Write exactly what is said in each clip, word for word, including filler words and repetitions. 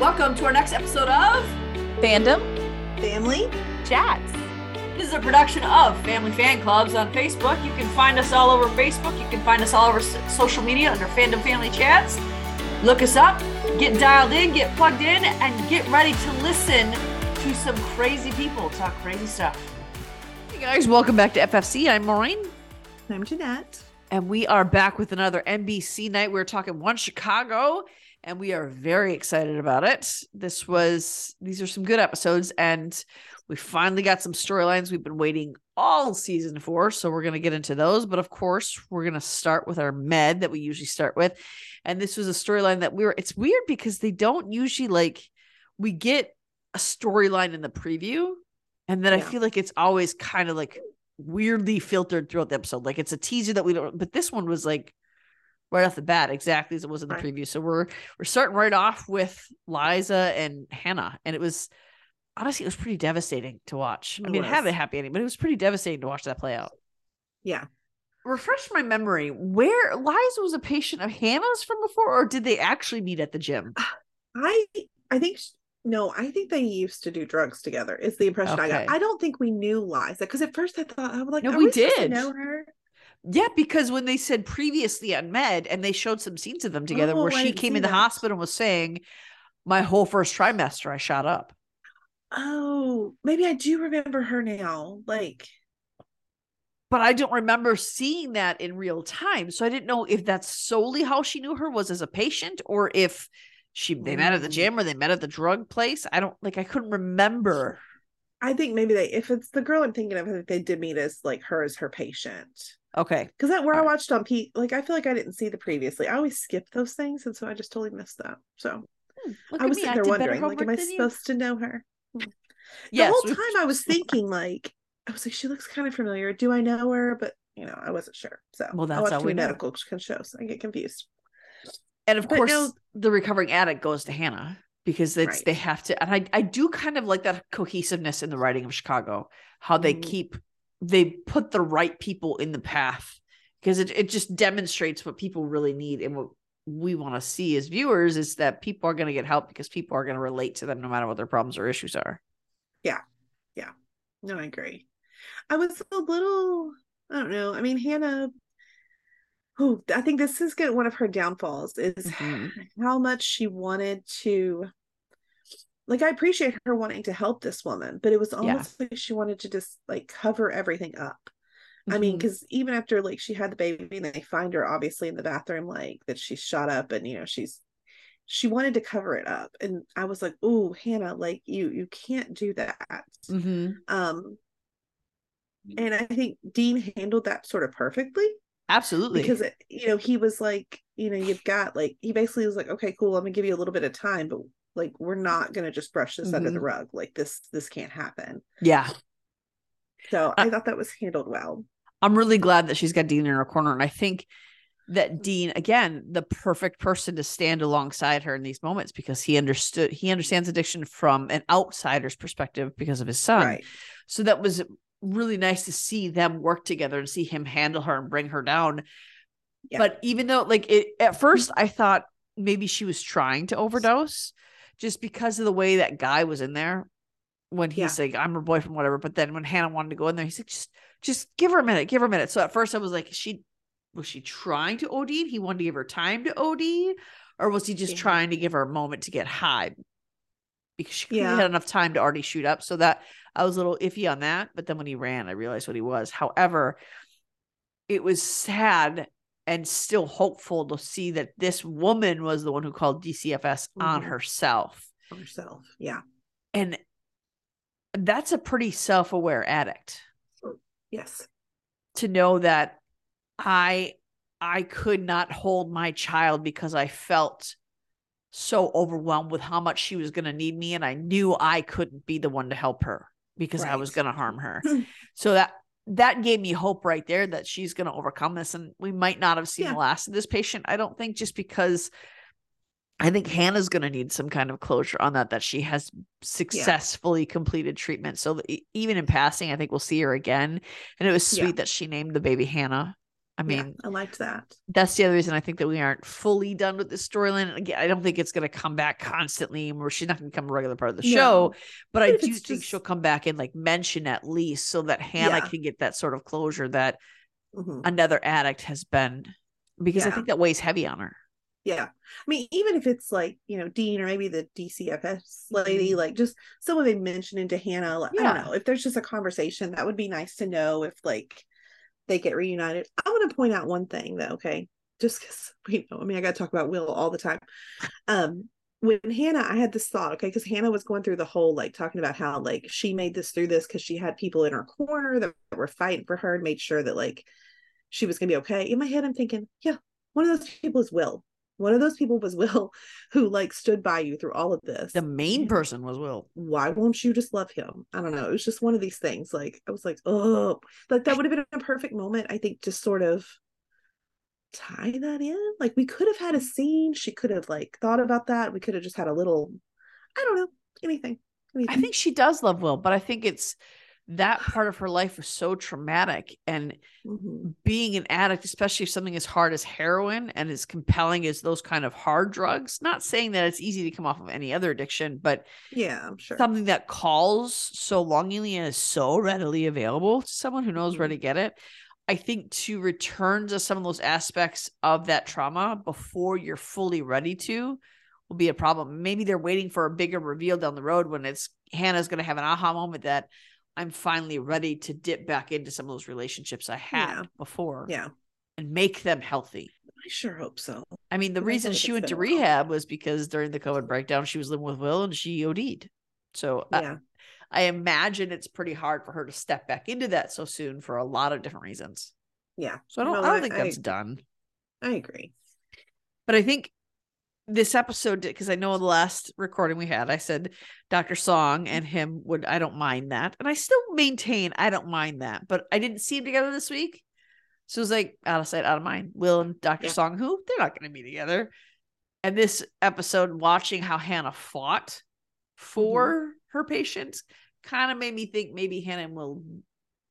Welcome to our next episode of Fandom Family Chats. This is a production of Family Fan Clubs on Facebook. You can find us all over Facebook. You can find us all over social media under Fandom Family Chats. Look us up, get dialed in, get plugged in, and get ready to listen to some crazy people talk crazy stuff. Hey guys, welcome back to F F C. I'm Maureen. I'm Jeanette. And we are back with another N B C night. We're talking One Chicago, and we are very excited about it. This was, these are some good episodes, and we finally got some storylines we've been waiting all season for, so we're going to get into those. But of course, we're going to start with our med that we usually start with. And this was a storyline that we were, it's weird because they don't usually, like, we get a storyline in the preview, and then yeah. I feel like it's always kind of like weirdly filtered throughout the episode. Like it's a teaser that we don't, but this one was like right off the bat, exactly as it was in the right. preview. So we're, we're starting right off with Liza and Hannah. And it was, honestly, it was pretty devastating to watch. It I mean, was. It had a happy ending, but it was pretty devastating to watch that play out. Yeah. Refresh my memory. Where Liza was a patient of Hannah's from before, or did they actually meet at the gym? I I think, no, I think they used to do drugs together is the impression okay. I got. I don't think we knew Liza, because at first I thought, I was like, no, we, we did know her. Yeah, because when they said previously on Med, and they showed some scenes of them together oh, where I she came in the that. hospital and was saying, my whole first trimester, I shot up. Oh, maybe I do remember her now. Like, but I don't remember seeing that in real time. So I didn't know if that's solely how she knew her was as a patient, or if she they met at the gym or they met at the drug place. I don't like I couldn't remember. I think maybe they if it's the girl I'm thinking of, I think they did meet as like her as her patient. Okay. Because that where All I watched right. on Pete, like I feel like I didn't see the previously. I always skip those things, and so I just totally missed that. So hmm, I was me. sitting there I wondering, like, am I supposed you? to know her? Yes. The whole time I was thinking, like, I was like, she looks kind of familiar. Do I know her? But, you know, I wasn't sure. So well, that's I watched three medical shows. I get confused. And of but course, now, the recovering addict goes to Hannah because it's right. they have to. And I, I do kind of like that cohesiveness in the writing of Chicago, how they mm. keep, they put the right people in the path, because it, it just demonstrates what people really need. And what we want to see as viewers is that people are going to get help because people are going to relate to them no matter what their problems or issues are. Yeah. Yeah. No, I agree. I was a little, I don't know. I mean, Hannah, who I think this is good, one of her downfalls is mm-hmm. how much she wanted to, like, I appreciate her wanting to help this woman, but it was almost yeah. like she wanted to just like cover everything up. Mm-hmm. I mean, because even after like she had the baby and they find her obviously in the bathroom, like that she's shot up and, you know, she's she wanted to cover it up. And I was like, "Ooh, Hannah, like you, you can't do that." Mm-hmm. Um, and I think Dean handled that sort of perfectly. Absolutely. Because, it, you know, he was like, you know, you've got like, he basically was like, okay, cool. I'm gonna give you a little bit of time, but like, we're not going to just brush this mm-hmm. under the rug. Like this, this can't happen. Yeah. So I, I thought that was handled well. I'm really glad that she's got Dean in her corner. And I think that Dean, again, the perfect person to stand alongside her in these moments, because he understood, he understands addiction from an outsider's perspective because of his son. Right. So that was really nice to see them work together and see him handle her and bring her down. Yeah. But even though like it, at first I thought maybe she was trying to overdose just because of the way that guy was in there when he's yeah. like, I'm her boyfriend, whatever. But then when Hannah wanted to go in there, he's like, just, just give her a minute, give her a minute. So at first I was like, she, was she trying to O D? He wanted to give her time to O D, or was he just yeah. trying to give her a moment to get high? Because she yeah. had enough time to already shoot up. So that I was a little iffy on that. But then when he ran, I realized what he was. However, it was sad and still hopeful to see that this woman was the one who called D C F S mm-hmm. on herself. On herself. Yeah. And that's a pretty self-aware addict. Yes. To know that I, I could not hold my child because I felt so overwhelmed with how much she was going to need me. And I knew I couldn't be the one to help her because right. I was going to harm her. So that, that gave me hope right there that she's going to overcome this. And we might not have seen yeah. the last of this patient. I don't think, just because I think Hannah's going to need some kind of closure on that, that she has successfully yeah. completed treatment. So even in passing, I think we'll see her again. And it was sweet yeah. that she named the baby Hannah. I mean, yeah, I liked that. That's the other reason I think that we aren't fully done with this storyline. Again, I don't think it's going to come back constantly, or she's not going to become a regular part of the no. show, but, but I do think just... she'll come back and like mention at least so that Hannah yeah. can get that sort of closure that mm-hmm. another addict has been, because yeah. I think that weighs heavy on her. Yeah. I mean, even if it's like, you know, Dean or maybe the D C F S lady, mm-hmm. like just someone they mentioned into Hannah, like, yeah. I don't know if there's just a conversation that would be nice to know if like, they get reunited. I want to point out one thing though, okay? Just because we know, I mean, I got to talk about Will all the time. Um, when Hannah, I had this thought, okay, because Hannah was going through the whole like talking about how like she made this through this because she had people in her corner that were fighting for her and made sure that like she was going to be okay. In my head, I'm thinking, yeah, one of those people is Will. One of those people was Will, who like stood by you through all of this. The main person was Will. Why won't you just love him? I don't know. It was just one of these things. Like, I was like, oh, like that would have been a perfect moment, I think, to sort of tie that in. Like we could have had a scene. She could have like thought about that. We could have just had a little, I don't know, anything. anything. I think she does love Will, but I think it's that part of her life was so traumatic, and mm-hmm. being an addict, especially if something as hard as heroin and as compelling as those kind of hard drugs, not saying that it's easy to come off of any other addiction, but yeah, I'm sure something that calls so longingly and is so readily available to someone who knows where to get it. I think to return to some of those aspects of that trauma before you're fully ready to will be a problem. Maybe they're waiting for a bigger reveal down the road when it's Hannah's going to have an aha moment that I'm finally ready to dip back into some of those relationships I had yeah. before yeah. and make them healthy. I sure hope so. I mean, the I reason she went to rehab well. was because during the COVID breakdown, she was living with Will and she O D'd. So yeah. I, I imagine it's pretty hard for her to step back into that so soon for a lot of different reasons. Yeah. So I don't, no, I don't I, think that's I, done. I agree. But I think this episode did, because I know the last recording we had, I said Doctor Song and him would, I don't mind that. And I still maintain, I don't mind that, but I didn't see him together this week. So it was like out of sight, out of mind. Will and Doctor Yeah. Song, who they're not going to be together. And this episode, watching how Hannah fought for mm-hmm. her patients kind of made me think maybe Hannah and Will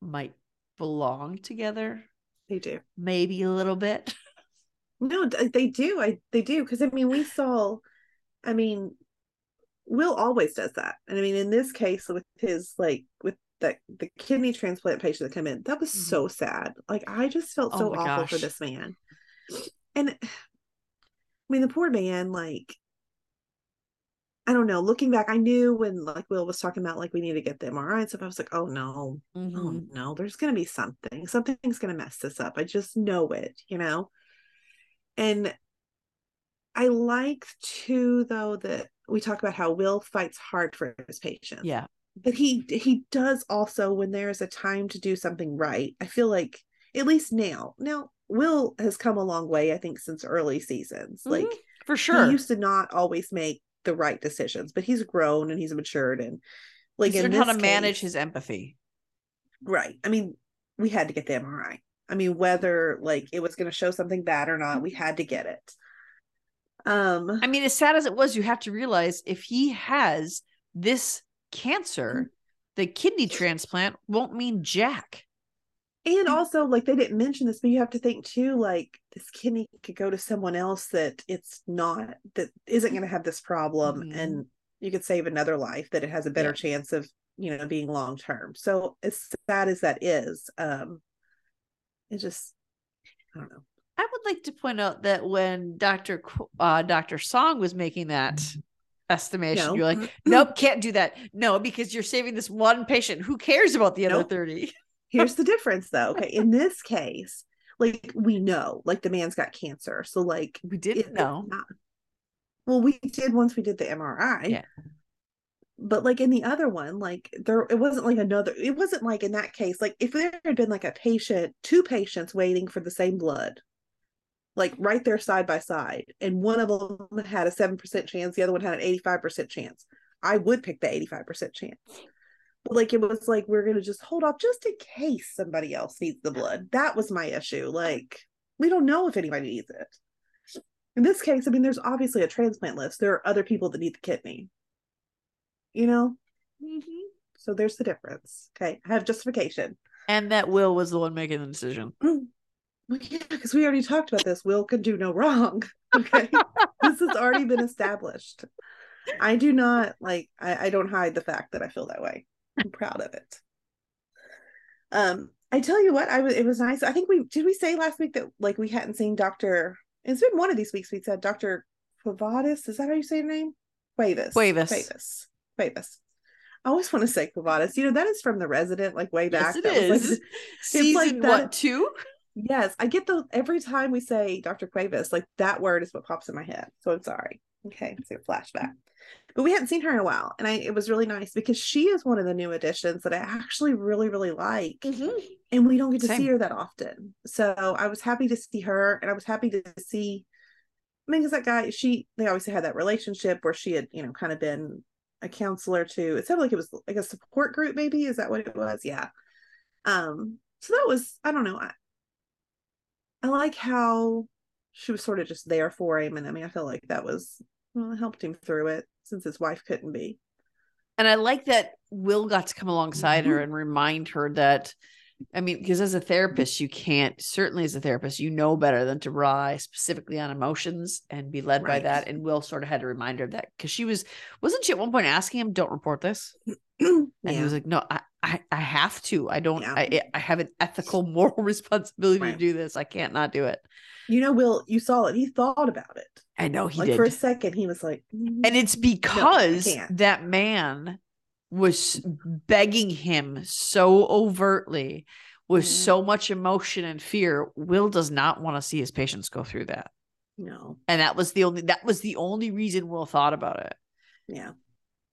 might belong together. They do. Maybe a little bit. No, they do. I they do because I mean we saw, I mean, Will always does that, and I mean in this case with his like with that the kidney transplant patient that came in, that was mm-hmm. so sad. Like I just felt oh so awful gosh. for this man, and I mean the poor man. Like I don't know. Looking back, I knew when like Will was talking about like we need to get the M R I and stuff. I was like, oh no, mm-hmm. oh no, there's gonna be something. Something's gonna mess this up. I just know it, you know. And I like, too, though, that we talk about how Will fights hard for his patients. Yeah. But he he does also, when there's a time to do something right, I feel like, at least now. Now, Will has come a long way, I think, since early seasons. Mm-hmm. Like, for sure. He used to not always make the right decisions, but he's grown and he's matured. And, like, he's learned how to case, manage his empathy. Right. I mean, we had to get the M R I. I mean, whether like it was going to show something bad or not, we had to get it. Um, I mean, as sad as it was, you have to realize if he has this cancer, the kidney transplant won't mean jack. And also like they didn't mention this, but you have to think too, like this kidney could go to someone else that it's not, that isn't going to have this problem. Mm-hmm. And you could save another life that it has a better yeah. chance of, you know, being long-term. So as sad as that is, um, it just, I don't know. I would like to point out that when Doctor Qu- uh, Doctor Song was making that estimation, no. you're like, nope, can't do that. No, because you're saving this one patient. Who cares about the nope. other thirty? Here's the difference, though. Okay, in this case, like we know, like the man's got cancer, so like we didn't know. Not, well, we did once we did the M R I. Yeah. But like in the other one, like there, it wasn't like another, it wasn't like in that case, like if there had been like a patient, two patients waiting for the same blood, like right there side by side, and one of them had a seven percent chance, the other one had an eighty-five percent chance, I would pick the eighty-five percent chance. But like, it was like, we're going to just hold off just in case somebody else needs the blood. That was my issue. Like, we don't know if anybody needs it. In this case, I mean, there's obviously a transplant list. There are other people that need the kidney. You know, mm-hmm. so there's the difference. Okay, I have justification, and that Will was the one making the decision. Mm-hmm. Well, yeah, because we already talked about this. Will could do no wrong. Okay. This has already been established. I do not, like, I, I don't hide the fact that I feel that way. I'm proud of it. Um, I tell you what, I was, it was nice. I think we, did we say last week that, like, we hadn't seen Doctor, it's been one of these weeks we said Doctor Quavatis. Is that how you say your name? Quavis. Quavis. Quavis. Quavis. I always want to say Quavatis. You know, that is from The Resident, like, way back. Yes, it that is. Like, season, like that, what, two? Yes. I get the, every time we say Doctor Quavis, like, that word is what pops in my head. So I'm sorry. Okay. It's a flashback. But we hadn't seen her in a while. And I, it was really nice because she is one of the new additions that I actually really, really like. Mm-hmm. And we don't get to Same. see her that often. So I was happy to see her. And I was happy to see, I mean, because that guy, she, they obviously had that relationship where she had, you know, kind of been a counselor to, it sounded like it was like a support group, maybe. Is that what it was? Yeah. Um. So that was, I don't know. I, I like how she was sort of just there for him. And I mean, I feel like that was, well, it helped him through it, since his wife couldn't be. And I like that Will got to come alongside mm-hmm. her and remind her that, I mean, because as a therapist, you can't, certainly as a therapist, you know better than to rely specifically on emotions and be led right. by that. And Will sort of had to remind her of that, because she was, wasn't she at one point asking him, don't report this? And yeah. he was like, no, I, I, I have to, I don't, yeah. I, I have an ethical, moral responsibility right. to do this. I can't not do it. You know, Will, you saw it. He thought about it. I know he like did. For a second, he was like, mm, and it's because no, that man was begging him so overtly with mm-hmm. so much emotion and fear. Will does not want to see his patients go through that. No. And that was the only, that was the only reason Will thought about it. Yeah.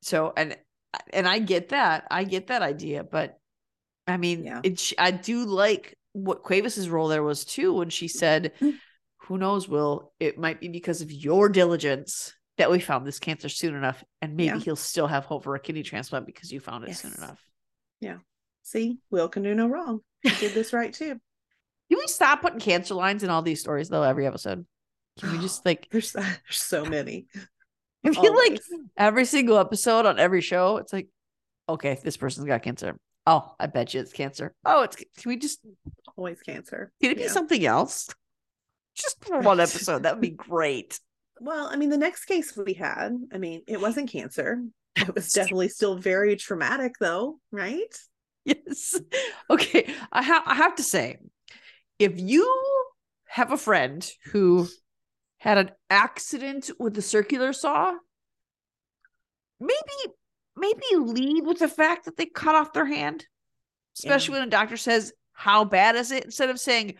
So, and, and I get that. I get that idea, but I mean, yeah. it, I do like what Quavis's role there was too, when she said, who knows, Will, it might be because of your diligence that we found this cancer soon enough. And maybe yeah. he'll still have hope for a kidney transplant because you found it yes. soon enough. Yeah. See, Will can do no wrong. He did this right too. Can we stop putting cancer lines in all these stories though? Every episode. Can we just like, there's, there's so many. I feel Always. like every single episode on every show, it's like, okay, this person's got cancer. Oh, I bet you it's cancer. Oh, it's, can we just always cancer? Can it yeah. be something else? Just for one episode. That would be great. Well, I mean, the next case we had, I mean, it wasn't cancer. It was definitely still very traumatic though. Right. Yes. Okay. I, ha- I have to say, if you have a friend who had an accident with the circular saw, maybe, maybe lead with the fact that they cut off their hand, especially yeah. when a doctor says, how bad is it? Instead of saying,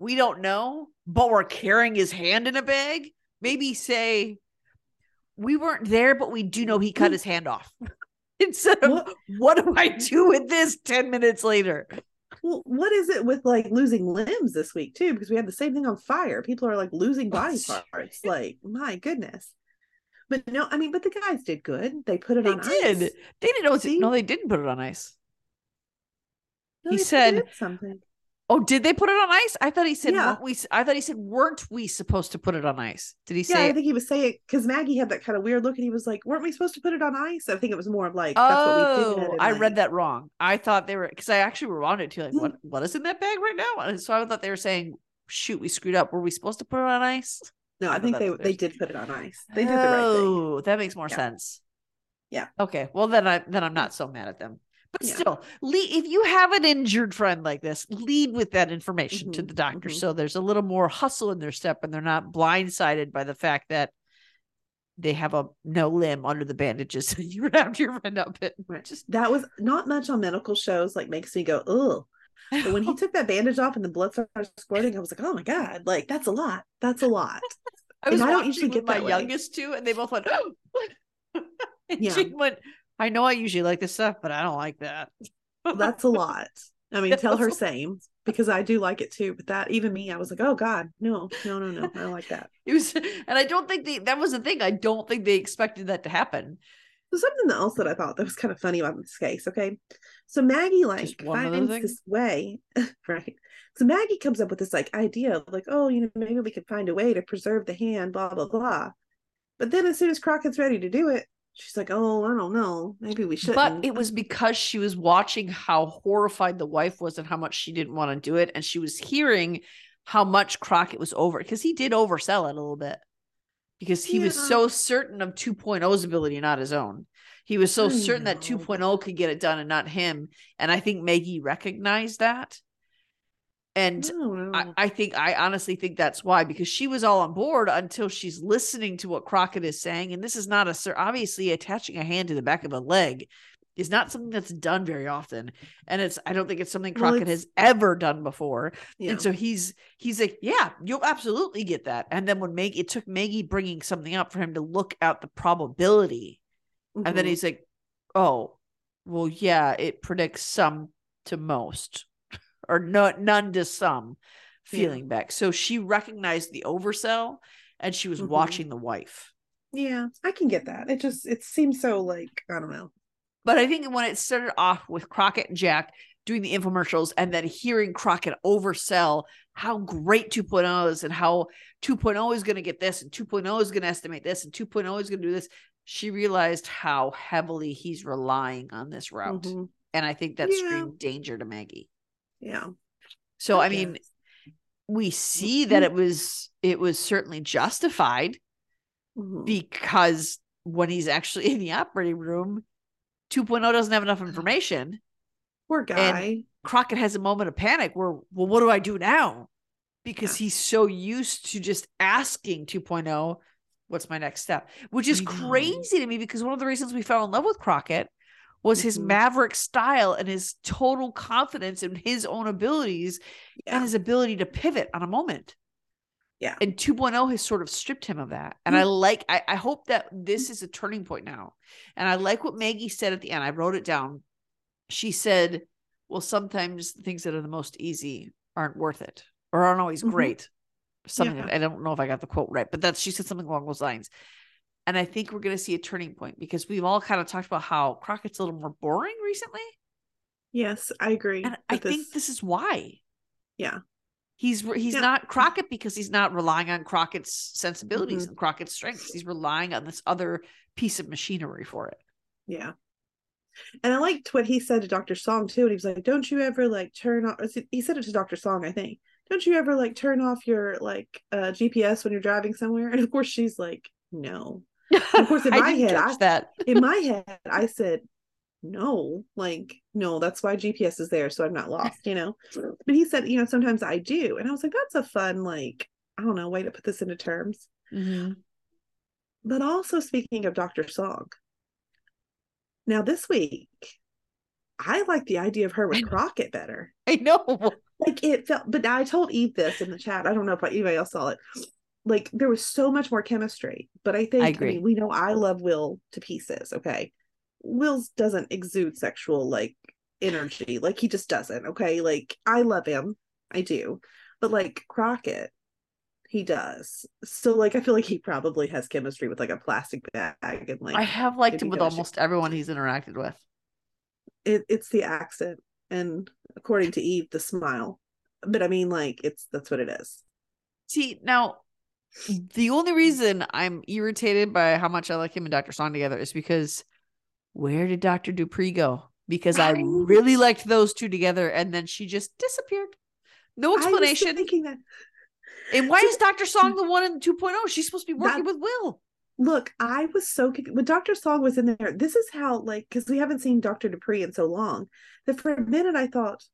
we don't know, but we're carrying his hand in a bag. Maybe say, we weren't there, but we do know he cut his hand off. Instead of, what? what do I do with this ten minutes later? Well, what is it with like losing limbs this week too? Because we had the same thing on fire. People are like losing body parts. Like, my goodness. But no, I mean, but the guys did good. They put it they on did. ice. They did. Know See? No, they didn't put it on ice. No, he said something. Oh, did they put it on ice? I thought he said, yeah. we, I thought he said, weren't we supposed to put it on ice? Did he yeah, say? Yeah, I think he was saying, because Maggie had that kind of weird look and he was like, weren't we supposed to put it on ice? I think it was more of like, oh, that's what we did. I read that wrong. I thought they were, because I actually were on it too. Like, what, what is in that bag right now? And so I thought they were saying, shoot, we screwed up. Were we supposed to put it on ice? No, I, I think they they did put it on ice. They did oh, the right thing. Oh, that makes more yeah. sense. Yeah. Okay. Well, then I, then I'm not so mad at them. But yeah. still, lead, if you have an injured friend like this, lead with that information mm-hmm, to the doctor. Mm-hmm. So there's a little more hustle in their step and they're not blindsided by the fact that they have a no limb under the bandages. You wrapped your friend up. It. Right. Just, that was not much on medical shows. Like makes me go, ugh. But when he took that bandage off and the blood started squirting, I was like, oh my God, like that's a lot. That's a lot. I was and I don't usually get my way. youngest two and they both went, oh. And yeah. she went, I know I usually like this stuff, but I don't like that. Well, that's a lot. I mean, tell her same, because I do like it too. But that, even me, I was like, oh God, no, no, no, no. I don't like that. It was, and I don't think they, that was the thing. I don't think they expected that to happen. So something else that I thought that was kind of funny about this case. Okay. So Maggie like finds this way, right? So Maggie comes up with this like idea of like, oh, you know, maybe we could find a way to preserve the hand, blah, blah, blah. But then as soon as Crockett's ready to do it, she's like, oh, I don't know. Maybe we should. But it was because she was watching how horrified the wife was and how much she didn't want to do it. And she was hearing how much Crockett was over, because he did oversell it a little bit, because he yeah. was so certain of two point oh's ability, not his own. He was so I certain know. that two point oh could get it done and not him. And I think Maggie recognized that. And I, I, I think, I honestly think that's why, because she was all on board until she's listening to what Crockett is saying. And this is not a, obviously attaching a hand to the back of a leg is not something that's done very often. And it's, I don't think it's something Crockett well, it's, has ever done before. Yeah. And so he's, he's like, yeah, you'll absolutely get that. And then when Maggie, it took Maggie bringing something up for him to look at the probability. Mm-hmm. And then he's like, oh, well, yeah, it predicts some to most. Or no, none to some feeling yeah. back. So she recognized the oversell and she was mm-hmm. watching the wife. Yeah, I can get that. It just, it seems so like, I don't know. But I think when it started off with Crockett and Jack doing the infomercials and then hearing Crockett oversell how great two point oh is and how two point oh is going to get this and two point oh is going to estimate this and two point oh is going to do this, she realized how heavily he's relying on this route. Mm-hmm. And I think that yeah. screamed danger to Maggie. Yeah. So, I, I mean, we see that it was, it was certainly justified mm-hmm. because when he's actually in the operating room, two point oh doesn't have enough information. Poor guy. And Crockett has a moment of panic where, well, what do I do now? Because yeah. he's so used to just asking two point oh, what's my next step? Which is crazy to me, because one of the reasons we fell in love with Crockett was his mm-hmm. maverick style and his total confidence in his own abilities yeah. and his ability to pivot on a moment. Yeah. And two point oh has sort of stripped him of that. And mm-hmm. I like, I, I hope that this is a turning point now. And I like what Maggie said at the end. I wrote it down. She said, well, sometimes the things that are the most easy aren't worth it or aren't always mm-hmm. great. Something yeah. I don't know if I got the quote right, but that's, she said something along those lines. And I think we're going to see a turning point, because we've all kind of talked about how Crockett's a little more boring recently. Yes, I agree. And I this. think this is why. Yeah. He's he's yeah. not Crockett, because he's not relying on Crockett's sensibilities mm-hmm. and Crockett's strengths. He's relying on this other piece of machinery for it. Yeah. And I liked what he said to Doctor Song too. And he was like, don't you ever like turn off. He said it to Doctor Song, I think. Don't you ever like turn off your like uh, G P S when you're driving somewhere? And of course she's like, no. And of course in my I head I, that. in my head I said no, like no, that's why G P S is there, so I'm not lost, you know. But he said, you know, sometimes I do, and I was like, that's a fun, like, I don't know, way to put this into terms. Mm-hmm. But also, speaking of Doctor Song, now this week I like the idea of her with Crockett better. I know, like it felt, but I told Eve this in the chat, I don't know if anybody else saw it. Like, there was so much more chemistry, but I think I agree. I mean, we know I love Will to pieces. Okay. Will's doesn't exude sexual like energy. Like, he just doesn't. Okay. Like, I love him. I do. But like Crockett, he does. So like, I feel like he probably has chemistry with like a plastic bag. And like, I have liked him with almost everyone he's interacted with. It, it's the accent. And according to Eve, the smile. But I mean, like, it's, that's what it is. See, now, the only reason I'm irritated by how much I like him and Doctor Song together is because where did Doctor Dupree go? Because I really liked those two together, and then she just disappeared. No explanation. I was thinking that. And why so, is Doctor Song the one in two point oh? She's supposed to be working that, with Will. Look, I was so confused. When Doctor Song was in there, this is how, like, because we haven't seen Doctor Dupree in so long, that for a minute I thought,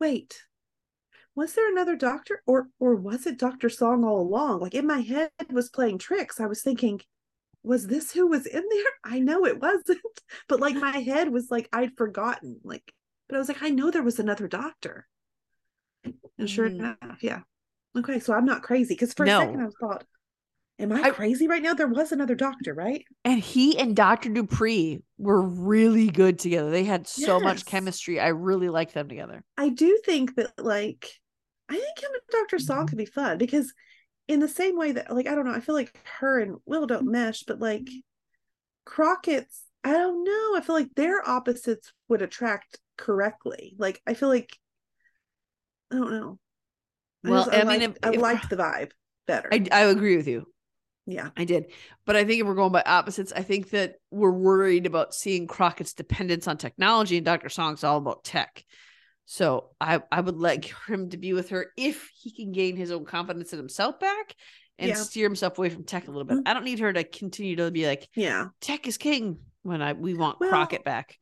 wait, was there another doctor, or or was it Doctor Song all along? Like, in my head was playing tricks. I was thinking, was this who was in there? I know it wasn't, but like my head was like, I'd forgotten. Like, but I was like, I know there was another doctor. And sure mm. enough, yeah. Okay, so I'm not crazy. Because for no. a second I thought, am I, I crazy right now? There was another doctor, right? And he and Doctor Dupree were really good together. They had so yes. much chemistry. I really liked them together. I do think that, like, I think him and Doctor Song could be fun, because in the same way that, like, I don't know, I feel like her and Will don't mesh, but like Crockett's, I don't know, I feel like their opposites would attract correctly. Like, I feel like, I don't know. I well, just, I, I mean, liked, if, I if, liked the vibe better. I, I agree with you. Yeah, I did. But I think if we're going by opposites, I think that we're worried about seeing Crockett's dependence on technology, and Doctor Song's all about tech. So I, I would like him to be with her if he can gain his own confidence in himself back and yeah. steer himself away from Tech a little bit. I don't need her to continue to be like, yeah, Tech is king when I we want well, Crockett back.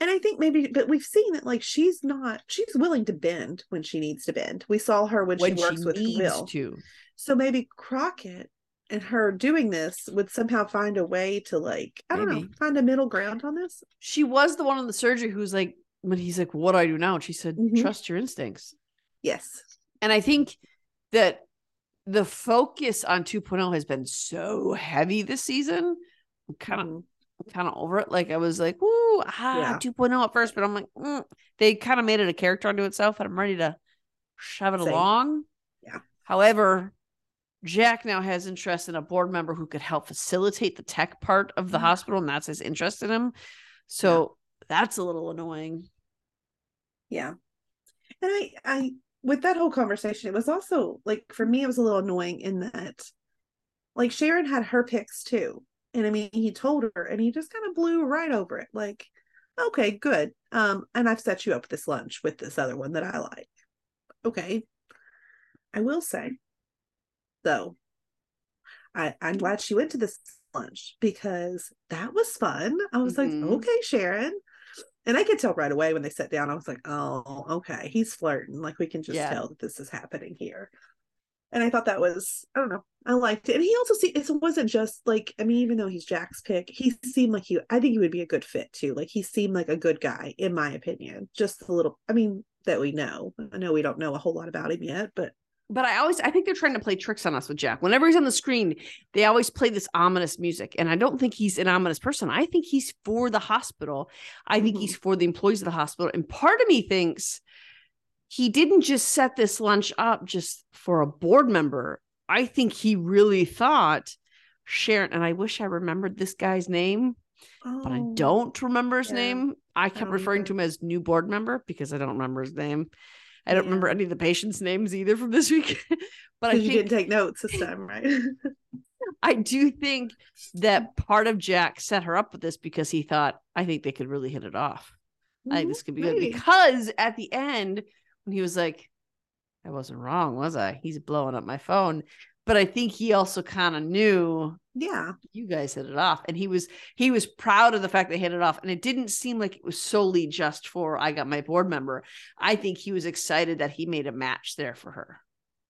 And I think maybe, but we've seen that like she's not, she's willing to bend when she needs to bend. We saw her when, when she works she with Will. To. So maybe Crockett and her doing this would somehow find a way to like, I maybe. don't know, find a middle ground on this. She was the one on the surgery who's like, when he's like, what do I do now? And she said, mm-hmm. trust your instincts. Yes. And I think that the focus on two point oh has been so heavy this season. I'm kind of, mm-hmm. kind of over it. Like I was like, woo, ah, yeah. two point oh at first, but I'm like, mm. they kind of made it a character unto itself and I'm ready to shove it Same. along. Yeah. However, Jack now has interest in a board member who could help facilitate the tech part of the mm-hmm. hospital. And that's his interest in him. So, yeah. That's a little annoying. Yeah. And I, I, with that whole conversation, it was also like, for me, it was a little annoying in that like Sharon had her picks too. And I mean, he told her and he just kind of blew right over it. Like, okay, good. Um, and I've set you up this lunch with this other one that I like. Okay. I will say though, I, I'm glad she went to this lunch because that was fun. I was mm-hmm. like, okay, Sharon. And I could tell right away when they sat down, I was like, oh, okay, he's flirting. Like, we can just yeah. tell that this is happening here. And I thought that was, I don't know, I liked it. And he also, see, it wasn't just like, I mean, even though he's Jack's pick, he seemed like he, I think he would be a good fit too. Like, he seemed like a good guy, in my opinion. Just a little, I mean, that we know. I know we don't know a whole lot about him yet, but. But I always, I think they're trying to play tricks on us with Jack. Whenever he's on the screen, they always play this ominous music. And I don't think he's an ominous person. I think he's for the hospital. I mm-hmm. think he's for the employees of the hospital. And part of me thinks he didn't just set this lunch up just for a board member. I think he really thought Sharon, and I wish I remembered this guy's name, oh, but I don't remember his yeah. name. I kept I referring remember. to him as new board member because I don't remember his name. I don't yeah. remember any of the patients' names either from this week, but I think you didn't take notes this time, right? I do think that part of Jack set her up with this because he thought, I think they could really hit it off. Mm-hmm. I think this could be Maybe. good because at the end when he was like, I wasn't wrong, was I? He's blowing up my phone. But I think he also kind of knew, yeah, you guys hit it off. And he was, he was proud of the fact they hit it off. And it didn't seem like it was solely just for, I got my board member. I think he was excited that he made a match there for her.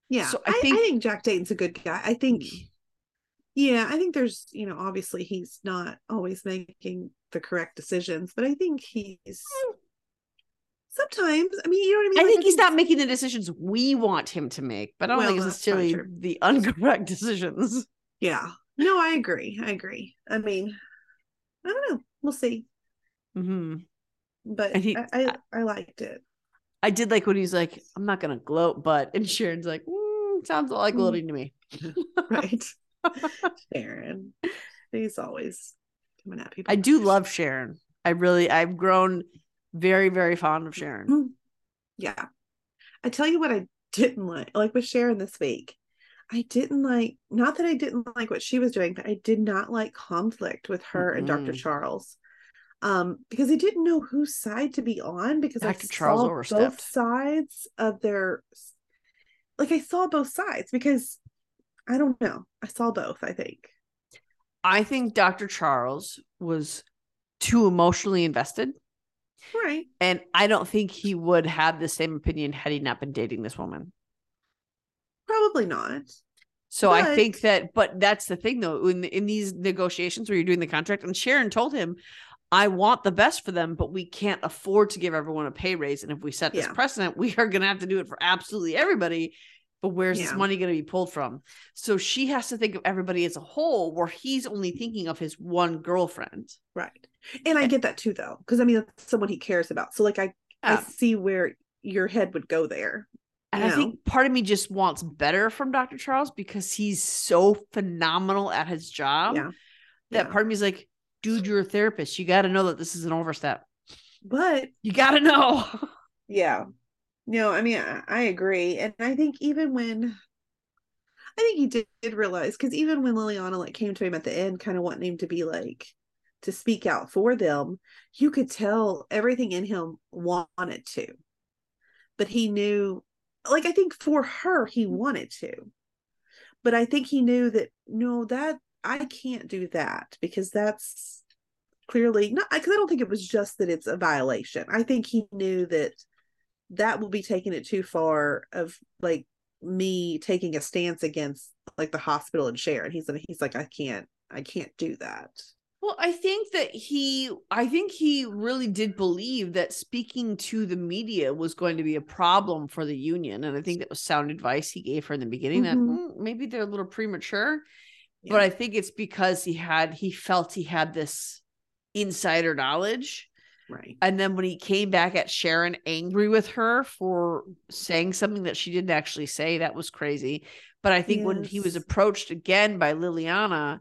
Yeah. So I, I, think, I think Jack Dayton's a good guy. I think, yeah, I think there's, you know, obviously he's not always making the correct decisions, but I think he's sometimes, I mean, you know what I mean? I like, think he's not making the decisions we want him to make, but I don't well, think it's necessarily the incorrect decisions. Yeah. No, I agree. I agree. I mean, I don't know. We'll see. Mm-hmm. But he, I, I, I liked it. I did like when he's like, I'm not going to gloat, but, and Sharon's like, mm, sounds like gloating to me. Right. Sharon. He's always coming at people. I do love Sharon. I really, I've grown very, very fond of Sharon. Yeah. I tell you what I didn't like, like with Sharon this week, I didn't like, not that I didn't like what she was doing, but I did not like conflict with her mm-hmm. and Doctor Charles. Um, because I didn't know whose side to be on because Doctor I Charles saw overstepped. both sides of their, like I saw both sides because I don't know. I saw both, I think. I think Doctor Charles was too emotionally invested. Right. And I don't think he would have the same opinion had he not been dating this woman. Probably not. So but... I think that, but that's the thing though, in, in these negotiations where you're doing the contract, and Sharon told him, I want the best for them, but we can't afford to give everyone a pay raise. And if we set this yeah. precedent, we are going to have to do it for absolutely everybody. But where's yeah. this money going to be pulled from? So she has to think of everybody as a whole, where he's only thinking of his one girlfriend. Right. And I get that too, though, because I mean, that's someone he cares about. So like, I, yeah. I see where your head would go there. And know? I think part of me just wants better from Doctor Charles because he's so phenomenal at his job yeah. that yeah. part of me is like, dude, you're a therapist. You got to know that this is an overstep. But you got to know. Yeah. No, I mean, I, I agree. And I think even when, I think he did, did realize, because even when Liliana like came to him at the end, kind of wanting him to be like, to speak out for them, you could tell everything in him wanted to. but he knew, like, I think for her, he wanted to, but I think he knew that, no, that I can't do that, because that's clearly not, because I don't think it was just that it's a violation. I think he knew that that will be taking it too far of, like, me taking a stance against, like, the hospital and Sharon. He's he's like, I can't, I can't do that. Well, I think that he, I think he really did believe that speaking to the media was going to be a problem for the union. And I think that was sound advice he gave her in the beginning, mm-hmm. that mm, maybe they're a little premature, yeah. but I think it's because he had, he felt he had this insider knowledge. Right. And then when he came back at Sharon angry with her for saying something that she didn't actually say, that was crazy. But I think yes. when he was approached again by Liliana,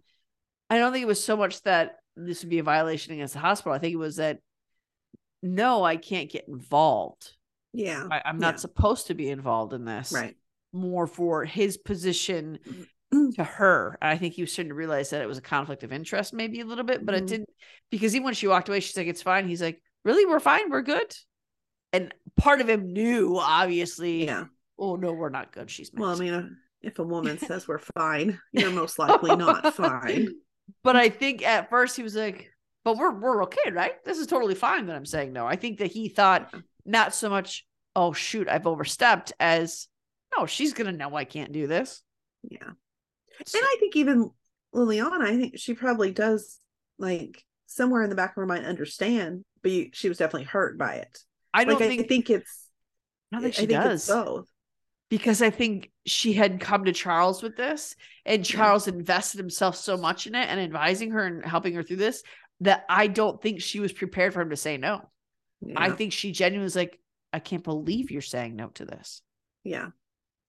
I don't think it was so much that this would be a violation against the hospital. I think it was that, no, I can't get involved. Yeah. I, I'm not yeah. supposed to be involved in this. Right. More for his position to her. And I think he was starting to realize that it was a conflict of interest, maybe a little bit, but mm-hmm. it didn't, because even when she walked away, she's like, it's fine. He's like, really? We're fine. We're good. And part of him knew, obviously, yeah. oh no, we're not good. She's mad. Well, I mean, if a woman says we're fine, you're most likely not fine. But I think at first he was like, but we're, we're okay, right? This is totally fine that I'm saying no. I think that he thought not so much, oh shoot, I've overstepped, as no, she's going to know I can't do this. Yeah. So, and I think even Liliana, I think she probably does, like, somewhere in the back of her mind understand, but you, she was definitely hurt by it. I don't like, think, I think it's, I don't think she I think does. It's both. Because I think she had come to Charles with this, and Charles yeah. invested himself so much in it and advising her and helping her through this, that I don't think she was prepared for him to say no. Yeah. I think she genuinely was like, I can't believe you're saying no to this. Yeah.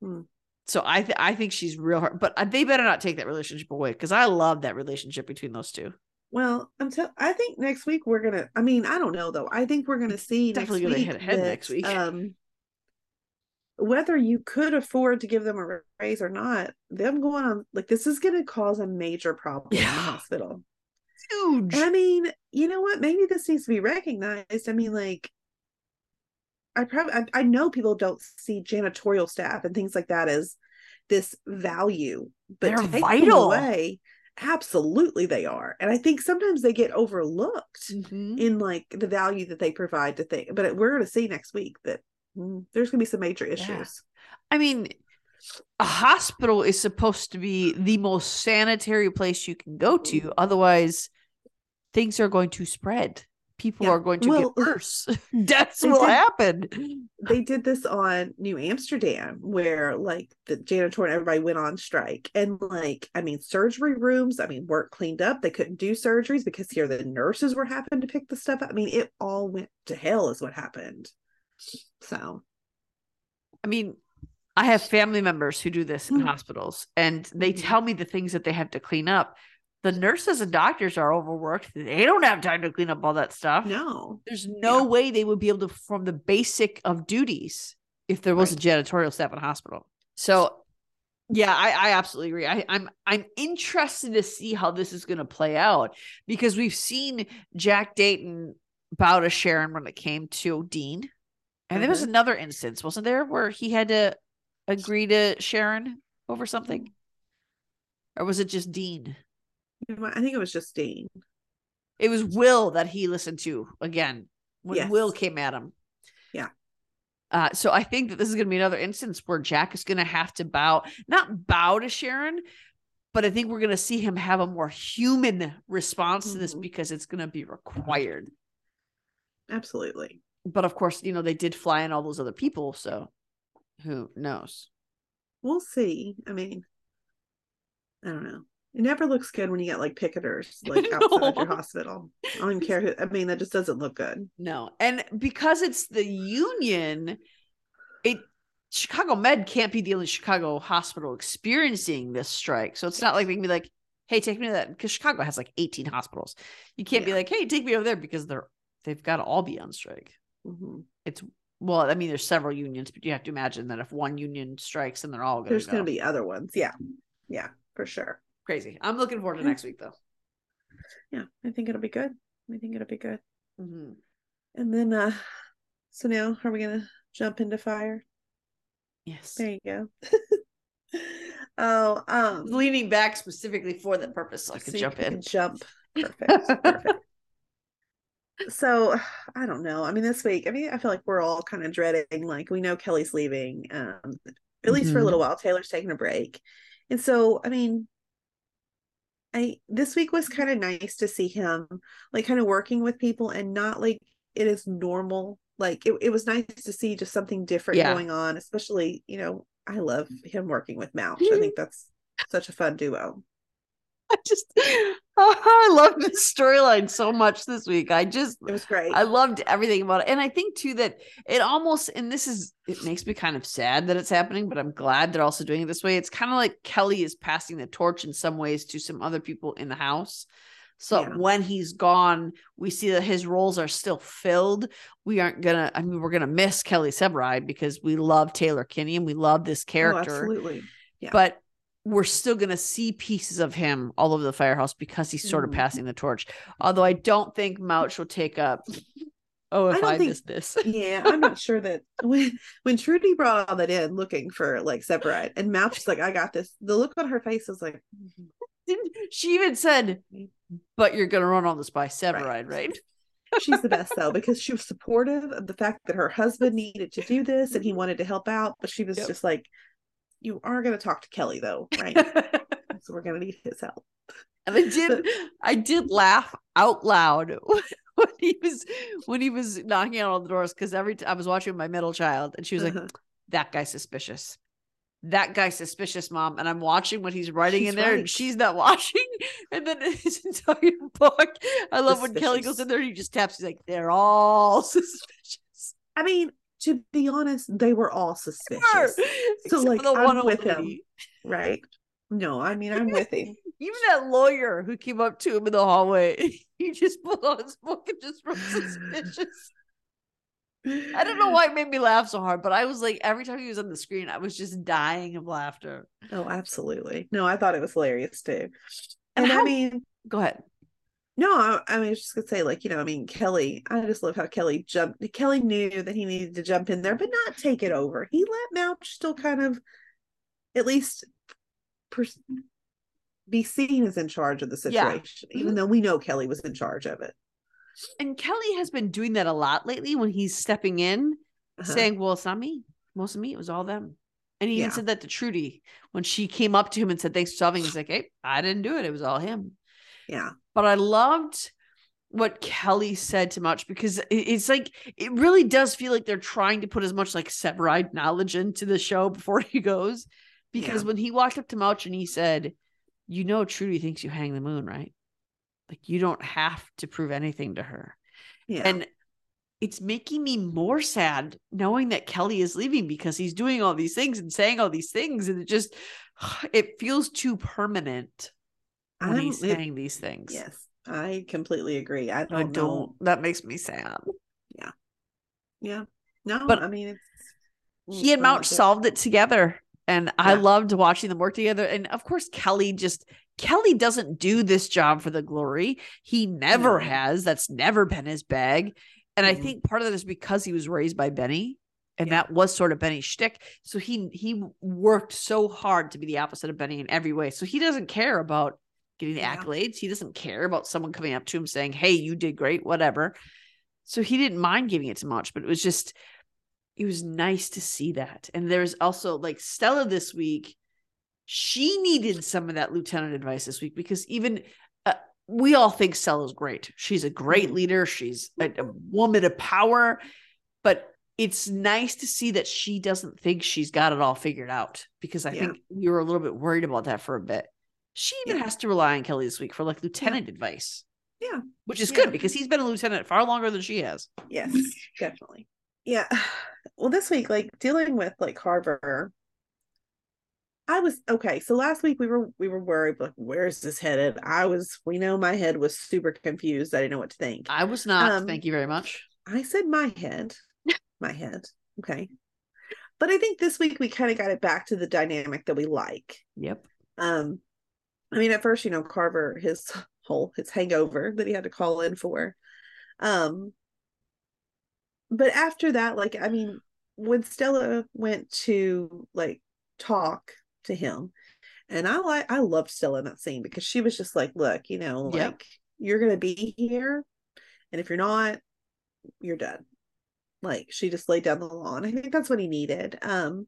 Hmm. So I th- I think she's real hard, but they better not take that relationship away, because I love that relationship between those two. Well, I'm t- I think next week we're going to, I mean, I don't know though. I think we're going to see definitely next week. Definitely going to hit ahead next week. Um, whether you could afford to give them a raise or not, them going on, like, this is going to cause a major problem yeah. in the hospital. Huge. I mean, you know what? Maybe this needs to be recognized. I mean, like, I probably, I, I know people don't see janitorial staff and things like that as this value, but they're vital. Away, absolutely they are. And I think sometimes they get overlooked mm-hmm. in, like, the value that they provide to things. But we're going to see next week that there's going to be some major issues. Yeah. I mean, a hospital is supposed to be the most sanitary place you can go to. Otherwise, things are going to spread. People yeah. are going to well, get worse. Deaths will did, happen. They did this on New Amsterdam, where, like, the janitor and everybody went on strike. And, like, I mean, surgery rooms, I mean, weren't cleaned up. They couldn't do surgeries because here the nurses were happening to pick the stuff up. I mean, it all went to hell is what happened. So, I mean, I have family members who do this in mm-hmm. hospitals, and they tell me the things that they have to clean up. The nurses and doctors are overworked. They don't have time to clean up all that stuff. No, there's no yeah. way they would be able to perform the basic of duties if there was right. a janitorial staff in a hospital. So yeah, I, I absolutely agree. I, I'm, I'm interested to see how this is going to play out, because we've seen Jack Dayton bow to Sharon when it came to Dean. And there was another instance, wasn't there, where he had to agree to Sharon over something? Or was it just Dean? I think it was just Dean. It was Will that he listened to again when yes. Will came at him. Yeah. Uh, so I think that this is going to be another instance where Jack is going to have to bow, not bow to Sharon, but I think we're going to see him have a more human response mm-hmm. to this, because it's going to be required. Absolutely. But of course, you know, they did fly in all those other people, so who knows? We'll see. I mean, I don't know. It never looks good when you got, like, picketers, like, no. outside your hospital. I don't even care who. I mean, that just doesn't look good. No. And because it's the union, it Chicago Med can't be the only Chicago hospital experiencing this strike. So it's not like they can be like, hey, take me to that, because Chicago has like eighteen hospitals. You can't yeah. be like, hey, take me over there, because they're they've got to all be on strike. Mm-hmm. It's well, I mean, there's several unions, but you have to imagine that if one union strikes, then they're all going. There's going to be other ones, yeah, yeah, for sure. Crazy. I'm looking forward to next week, though. Yeah, I think it'll be good. I think it'll be good. Mm-hmm. And then, uh so now, are we gonna jump into fire. Yes. There you go. Oh, um, leaning back specifically for that purpose, so I could so jump in. Jump. Perfect. Perfect. So I don't know. I mean, this week, I mean, I feel like we're all kind of dreading, like, we know Kelly's leaving, um, at least mm-hmm. for a little while. Taylor's taking a break. And so, I mean, I, this week was kind of nice to see him, like, kind of working with people and not like it is normal. Like it, it was nice to see just something different yeah. going on, especially, you know, I love him working with Mouch. I think that's such a fun duo. I just, oh, I love this storyline so much this week. I just, it was great. I loved everything about it. And I think too, that it almost, and this is, it makes me kind of sad that it's happening, but I'm glad they're also doing it this way. It's kind of like Kelly is passing the torch in some ways to some other people in the house. So yeah. when he's gone, we see that his roles are still filled. We aren't going to, I mean, we're going to miss Kelly Severide because we love Taylor Kinney and we love this character. Oh, absolutely. Yeah. But we're still going to see pieces of him all over the firehouse because he's sort of mm. passing the torch. Although I don't think Mouch will take up, oh, if I, I think, miss this. Yeah, I'm not sure that when, when Trudy brought all that in looking for like Severide and Mouch was like, I got this. The look on her face was like, didn't she even said, but you're going to run all this by Severide, right? right? She's the best though, because she was supportive of the fact that her husband needed to do this and he wanted to help out. But she was yep. just like, you are going to talk to Kelly though, right? So we're going to need his help. And I did, I did laugh out loud when he was, when he was knocking on all the doors. Cause every time I was watching my middle child and she was uh-huh. like, that guy's suspicious. That guy's suspicious, mom. And I'm watching what he's writing she's in there right. and she's not watching. And then his entire book. I love suspicious. When Kelly goes in there and he just taps. He's like, they're all suspicious. I mean, to be honest, they were all suspicious. Sure. So, except like, I'm with him, right? No, I mean, I'm with him. Even that lawyer who came up to him in the hallway, he just pulled out his book and just wrote suspicious. I don't know why it made me laugh so hard, but I was like, every time he was on the screen, I was just dying of laughter. Oh, absolutely. No, I thought it was hilarious too. And, and how, I mean, go ahead. No, I, I mean, I was just gonna say, like, you know, I mean, Kelly, I just love how Kelly jumped. Kelly knew that he needed to jump in there, but not take it over. He let Mouch still kind of, at least, per- be seen as in charge of the situation, yeah. even though we know Kelly was in charge of it. And Kelly has been doing that a lot lately when he's stepping in, uh-huh. saying, well, it's not me. Most of me, it was all them. And he yeah. even said that to Trudy when she came up to him and said, thanks for solving. He's like, hey, I didn't do it. It was all him. Yeah. But I loved what Kelly said to Mouch, because it's like, it really does feel like they're trying to put as much like Severide knowledge into the show before he goes. Because yeah. when he walked up to Mouch and he said, you know, Trudy thinks you hang the moon, right? Like, you don't have to prove anything to her. Yeah. And it's making me more sad knowing that Kelly is leaving, because he's doing all these things and saying all these things. And it just, it feels too permanent when I'm, he's saying it, these things. Yes. I completely agree. I don't, I don't that makes me sad. Yeah. Yeah. No, but I mean, it's, he and Mouch solved it together. And yeah. I loved watching them work together. And of course, Kelly just, Kelly doesn't do this job for the glory. He never mm-hmm. has. That's never been his bag. And mm-hmm. I think part of that is because he was raised by Benny, and yeah. that was sort of Benny's shtick. So he, he worked so hard to be the opposite of Benny in every way. So he doesn't care about getting the yeah. accolades. He doesn't care about someone coming up to him saying, hey, you did great, whatever. So he didn't mind giving it to Mouch, but it was just, it was nice to see that. And there's also like Stella this week. She needed some of that lieutenant advice this week, because even uh, we all think Stella's great. She's a great leader. She's a, a woman of power, but it's nice to see that she doesn't think she's got it all figured out, because I yeah. think we were a little bit worried about that for a bit. She even yeah. has to rely on Kelly this week for like lieutenant yeah. advice. Yeah. Which is yeah. good, because he's been a lieutenant far longer than she has. Yes, definitely. Yeah. Well, this week, like dealing with like Carver, I was okay. So last week we were we were worried, like, where's this headed? I was, we know my head was super confused. I didn't know what to think. I was not. Um, thank you very much. I said my head, my head. Okay, but I think this week we kind of got it back to the dynamic that we like. Yep. Um, I mean, at first, you know, Carver, his whole his hangover that he had to call in for. Um, but after that, like, I mean, when Stella went to like talk to him, and I like I loved Stella in that scene because she was just like, look, you know, like yep. you're gonna be here, and if you're not, you're done. Like, she just laid down the law, and I think that's what he needed, um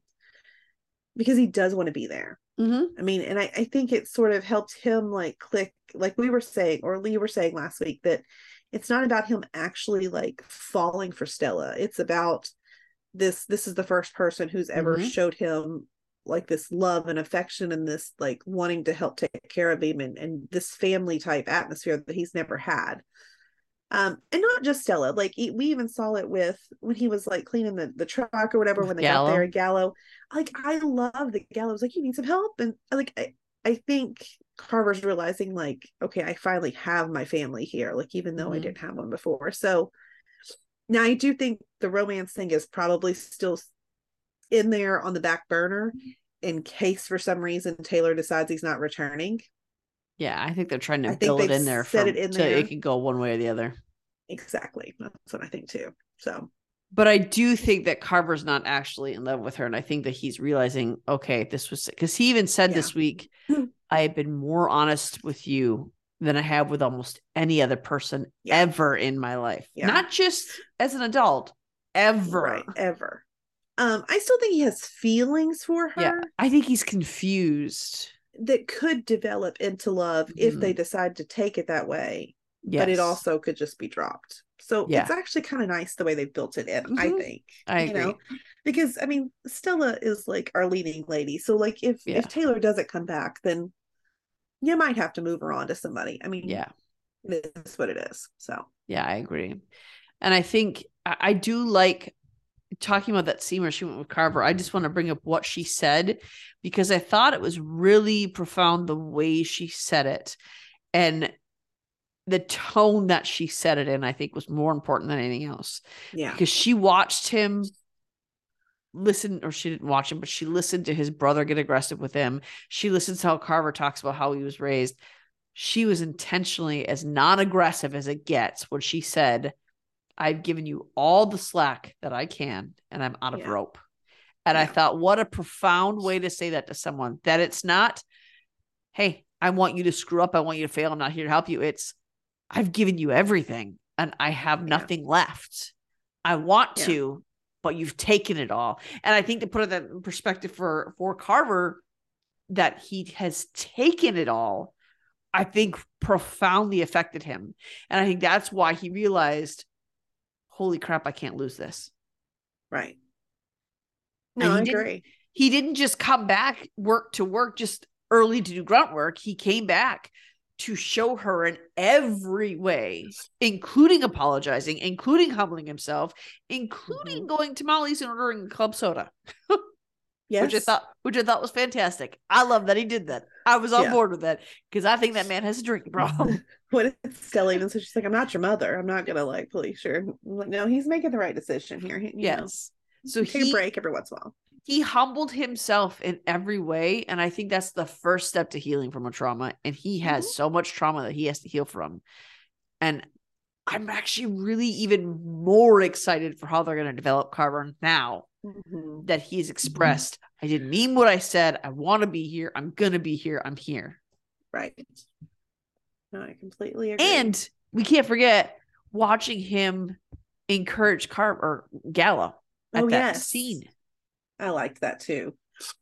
because he does want to be there. Mm-hmm. I mean, and I, I think it sort of helped him like click, like we were saying, or Lee were saying last week, that it's not about him actually like falling for Stella. It's about this, this is the first person who's ever mm-hmm. showed him like this love and affection and this like wanting to help take care of him, and, and this family type atmosphere that he's never had. Um, and not just Stella, like he, we even saw it with when he was like cleaning the, the truck or whatever, when they Gallo. got there, Gallo, like, I love that Gallo was like, you need some help. And like, I, I think Carver's realizing like, okay, I finally have my family here. Like, even though mm-hmm. I didn't have one before. So now I do think the romance thing is probably still in there on the back burner in case for some reason Taylor decides he's not returning. Yeah, I think they're trying to build it in there for it in so there. It can go one way or the other. Exactly. That's what I think too. So, but I do think that Carver's not actually in love with her. And I think that he's realizing, okay, this was, because he even said yeah. this week, I have been more honest with you than I have with almost any other person yeah. ever in my life. Yeah. Not just as an adult, ever. Right, ever. Um, I still think he has feelings for her. Yeah, I think he's confused. That could develop into love mm-hmm. if they decide to take it that way. Yes. But it also could just be dropped. So yeah. it's actually kind of nice the way they built it in, mm-hmm. I think. I you agree. Know? Because, I mean, Stella is like our leading lady. So like if, yeah. if Taylor doesn't come back, then you might have to move her on to somebody. I mean, yeah, that's what it is. So yeah, I agree. And I think I, I do like talking about that scene where she went with Carver. I just want to bring up what she said, because I thought it was really profound the way she said it, and the tone that she said it in, I think, was more important than anything else. Yeah. Because she watched him listen, or she didn't watch him, but she listened to his brother get aggressive with him. She listens to how Carver talks about how he was raised. She was intentionally as non-aggressive as it gets when she said, I've given you all the slack that I can, and I'm out of yeah. rope. And yeah. I thought, what a profound way to say that to someone, that it's not, hey, I want you to screw up. I want you to fail. I'm not here to help you. It's, I've given you everything and I have yeah. nothing left. I want yeah. to, but you've taken it all. And I think to put that in perspective for, for Carver, that he has taken it all, I think profoundly affected him. And I think that's why he realized, holy crap, I can't lose this. Right. No, I agree. He didn't just come back work to work, just early to do grunt work. He came back to show her in every way, including apologizing, including humbling himself, including mm-hmm. going to Molly's and ordering club soda. Yes. Which I thought, which I thought was fantastic. I love that he did that. I was on yeah. board with that, because I think that man has a drinking problem. What is Stella even? So she's like, I'm not your mother. I'm not going to like police you. Like, no, he's making the right decision here. He, yes. Know, so take he, a break every once in a while. He humbled himself in every way. And I think that's the first step to healing from a trauma. And he has mm-hmm. so much trauma that he has to heal from. And I'm actually really even more excited for how they're going to develop Carver now mm-hmm. that he's expressed, I didn't mean what I said. I want to be here. I'm going to be here. I'm here. Right. No, I completely agree. And we can't forget watching him encourage Carver, Gallo at oh, that yes. scene. I liked that too.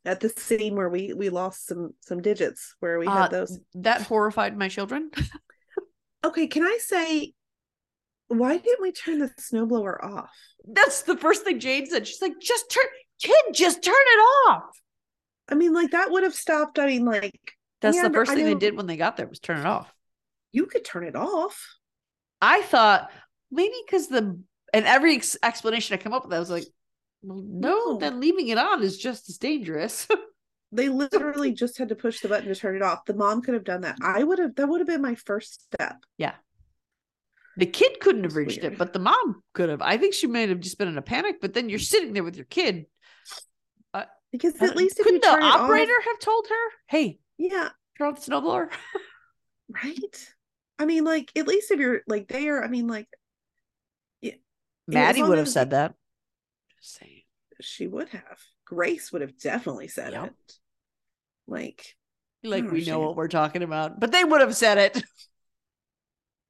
At the scene where we, we lost some, some digits where we uh, had those. That horrified my children. Okay. Can I say, why didn't we turn the snowblower off? That's the first thing Jane said. She's like, just turn, kid, just turn it off. I mean, like, that would have stopped. I mean, like. That's yeah, the first I thing know. They did when they got there was turn it off. You could turn it off. I thought maybe because the, and every ex- explanation I come up with, I was like, well, no, no, then leaving it on is just as dangerous. They literally just had to push the button to turn it off. The mom could have done that. I would have, that would have been my first step. Yeah. The kid couldn't have reached it, but the mom could have. I think she might have just been in a panic, but then you're sitting there with your kid. Uh, because at least if couldn't you the operator off, have told her, hey, yeah, turn off the snowblower? Right? I mean, like, at least if you're like there, I mean, like, yeah. Maddie would have said that. Just saying. she would have. Grace would have definitely said yep. it. Like, like we know what we're talking about, but they would have said it.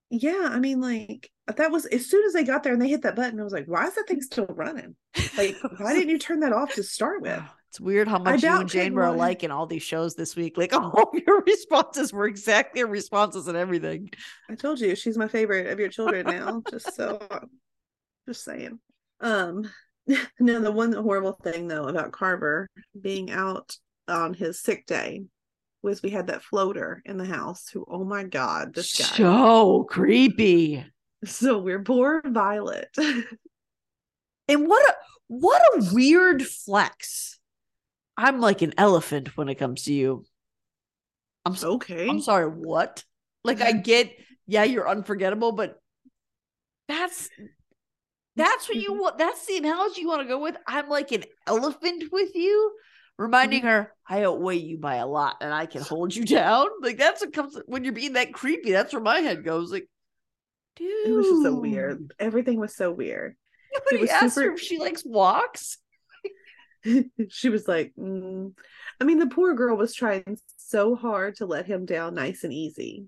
Yeah, I mean, like, that was as soon as they got there and they hit that button, I was like, why is that thing still running? Like, why didn't you turn that off to start with? It's weird how much you and Jane were alike in all these shows this week. Like, all your responses were exactly your responses and everything. I told you she's my favorite of your children now. Just so, just saying. Um, no, the one horrible thing though about Carver being out on his sick day was we had that floater in the house who, oh my God, this guy. So creepy. So we're poor Violet. And what a what a weird flex. I'm like an elephant when it comes to you. I'm so, okay. I'm sorry, what? Like, I get, yeah, you're unforgettable, but that's that's what you want. That's the analogy you want to go with. I'm like an elephant with you. Reminding her, I outweigh you by a lot and I can hold you down. Like, that's what comes when you're being that creepy. That's where my head goes. Like, dude. It was just so weird. Everything was so weird. Nobody asked super... her if she likes walks. She was like, mm. I mean, the poor girl was trying so hard to let him down nice and easy.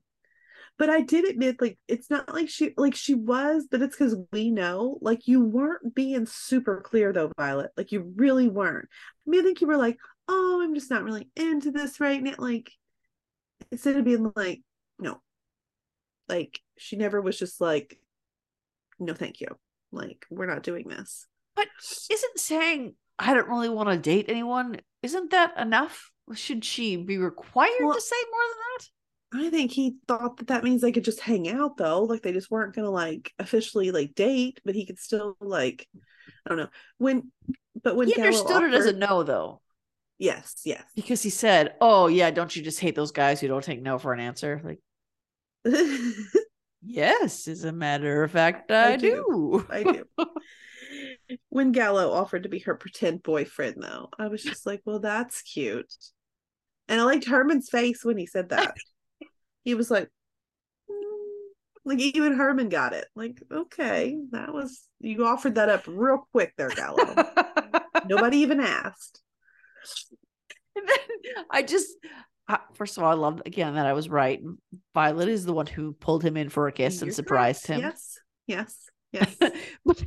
But I did admit, like, it's not like she, like she was, but it's because we know, like, you weren't being super clear though, Violet. Like, you really weren't. I mean, I think you were like, oh, I'm just not really into this right now. Like, instead of being like, no, like, she never was just like, no, thank you. Like, we're not doing this. But isn't saying I don't really want to date anyone, isn't that enough? Should she be required well, to say more than that? I think he thought that that means they could just hang out though. Like, they just weren't going to like officially like date, but he could still like, I don't know when, but when he Gallo understood offered, it as a no though. Yes. Yes. Because he said, oh yeah. Don't you just hate those guys who don't take no for an answer? Like, yes. As a matter of fact, I, I do. do. I do. When Gallo offered to be her pretend boyfriend though, I was just like, well, that's cute. And I liked Herman's face when he said that. He was like, mm. like even Herman got it. Like, okay, that was, you offered that up real quick there, Gallo. Nobody even asked. And then I just, I, first of all, I love, again, that I was right. Violet is the one who pulled him in for a kiss You're and surprised correct. him. Yes, yes, yes. But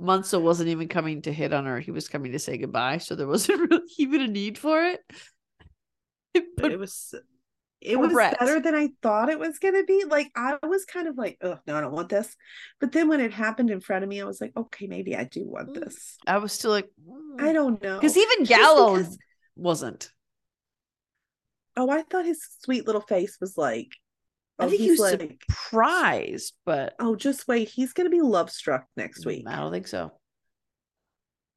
Munso wasn't even coming to hit on her. He was coming to say goodbye. So there wasn't really even a need for it. But it was... It was Correct. better than I thought it was going to be. Like, I was kind of like, oh, no, I don't want this. But then when it happened in front of me, I was like, okay, maybe I do want this. I was still like, mm. I don't know. Because even Gallo because... wasn't. Oh, I thought his sweet little face was like, oh, I think he was like, surprised, but. Oh, just wait. He's going to be love struck next week. I don't think so.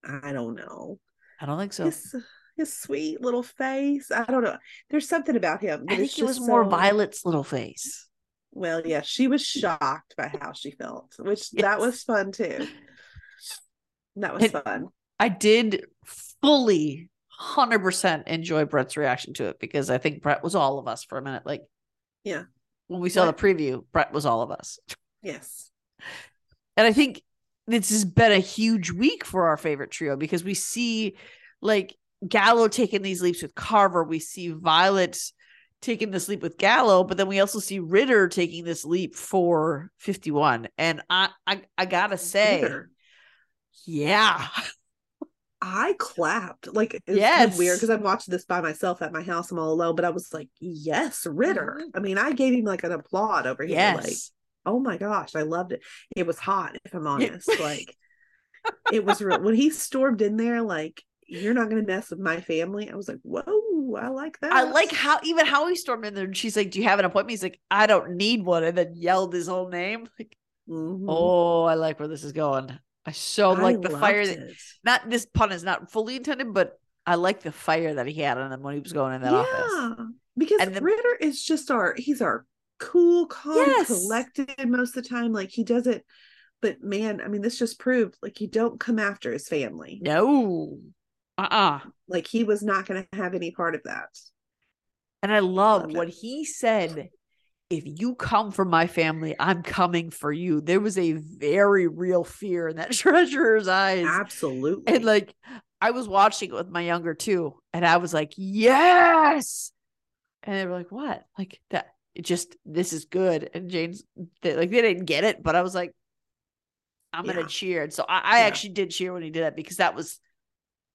I don't know. I don't think so. His... His sweet little face. I don't know. There's something about him. I think it was so... more Violet's little face. Well, yeah, she was shocked by how she felt, which yes. that was fun too. That was it, fun. I did fully one hundred percent enjoy Brett's reaction to it because I think Brett was all of us for a minute. Like, yeah, when we saw what? the preview, Brett was all of us. Yes. And I think this has been a huge week for our favorite trio because we see, like, Gallo taking these leaps with Carver. We see Violet taking this leap with Gallo, but then we also see Ritter taking this leap for fifty-one. And I, I, I gotta say, Ritter. yeah, I clapped. Like, it's yes. weird because I've watched this by myself at my house. I'm all alone, but I was like, yes, Ritter. I mean, I gave him like an applaud over here. Yes. Like, oh my gosh, I loved it. It was hot, if I'm honest. Like, it was real. When he stormed in there, like, you're not going to mess with my family. I was like, whoa, I like that. I like how, even how he stormed in there and she's like, do you have an appointment? He's like, I don't need one. And then yelled his whole name. Like, mm-hmm. oh, I like where this is going. I so I like the fire. That, not this pun is not fully intended, but I like the fire that he had on him when he was going in that yeah, office. Because and the, Ritter is just our, he's our cool, calm, yes. collected most of the time. Like he doesn't, but man, I mean, this just proved like you don't come after his family. No. Uh-uh. Like he was not going to have any part of that. And I love Loved what it. he said. If you come for my family, I'm coming for you. There was a very real fear in that treasurer's eyes. Absolutely. And like, I was watching it with my younger two, and I was like, yes. And they were like, what? Like that. It just, this is good. And Jane's they, like, they didn't get it, but I was like, I'm yeah. going to cheer. And so I, I yeah. actually did cheer when he did that, because that was,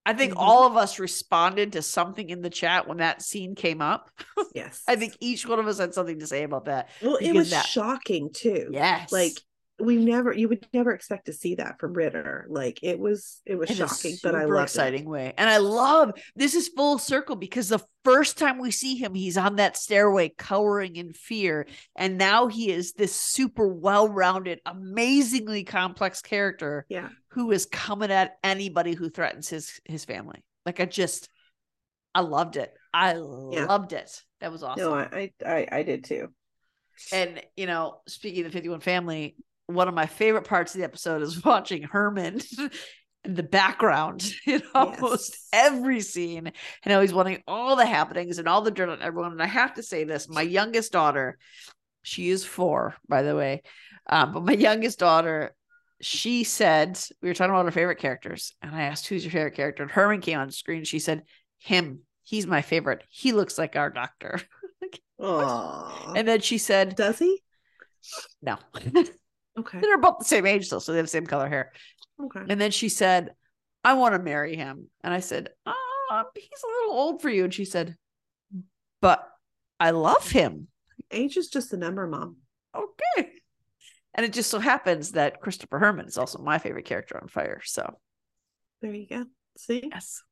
I think mm-hmm. all of us responded to something in the chat when that scene came up. Yes. I think each one of us had something to say about that. Well, it was that, shocking too. Yes. Like, we never, you would never expect to see that from Ritter. Like it was, it was shocking, but I love exciting way. And I love, this is full circle, because the first time we see him, he's on that stairway cowering in fear. And now he is this super well-rounded, amazingly complex character yeah. who is coming at anybody who threatens his, his family. Like I just, I loved it. I yeah. loved it. That was awesome. No, I, I, I did too. And, you know, speaking of the fifty-one family, one of my favorite parts of the episode is watching Herman in the background in almost yes. every scene, and I was wanting all the happenings and all the dirt on everyone. And I have to say this, my youngest daughter, she is four, by the way. Um, but my youngest daughter, she said, we were talking about her favorite characters, and I asked, who's your favorite character? And Herman came on screen. She said, him, he's my favorite. He looks like our doctor. Like, and then she said, does he? No. Okay. They're about the same age though, so they have the same color hair. Okay. And then she said, I want to marry him. And I said, oh, he's a little old for you. And she said, but I love him. Age is just a number, Mom. Okay. And it just so happens that Christopher Herman is also my favorite character on Fire. So there you go. See? Yes.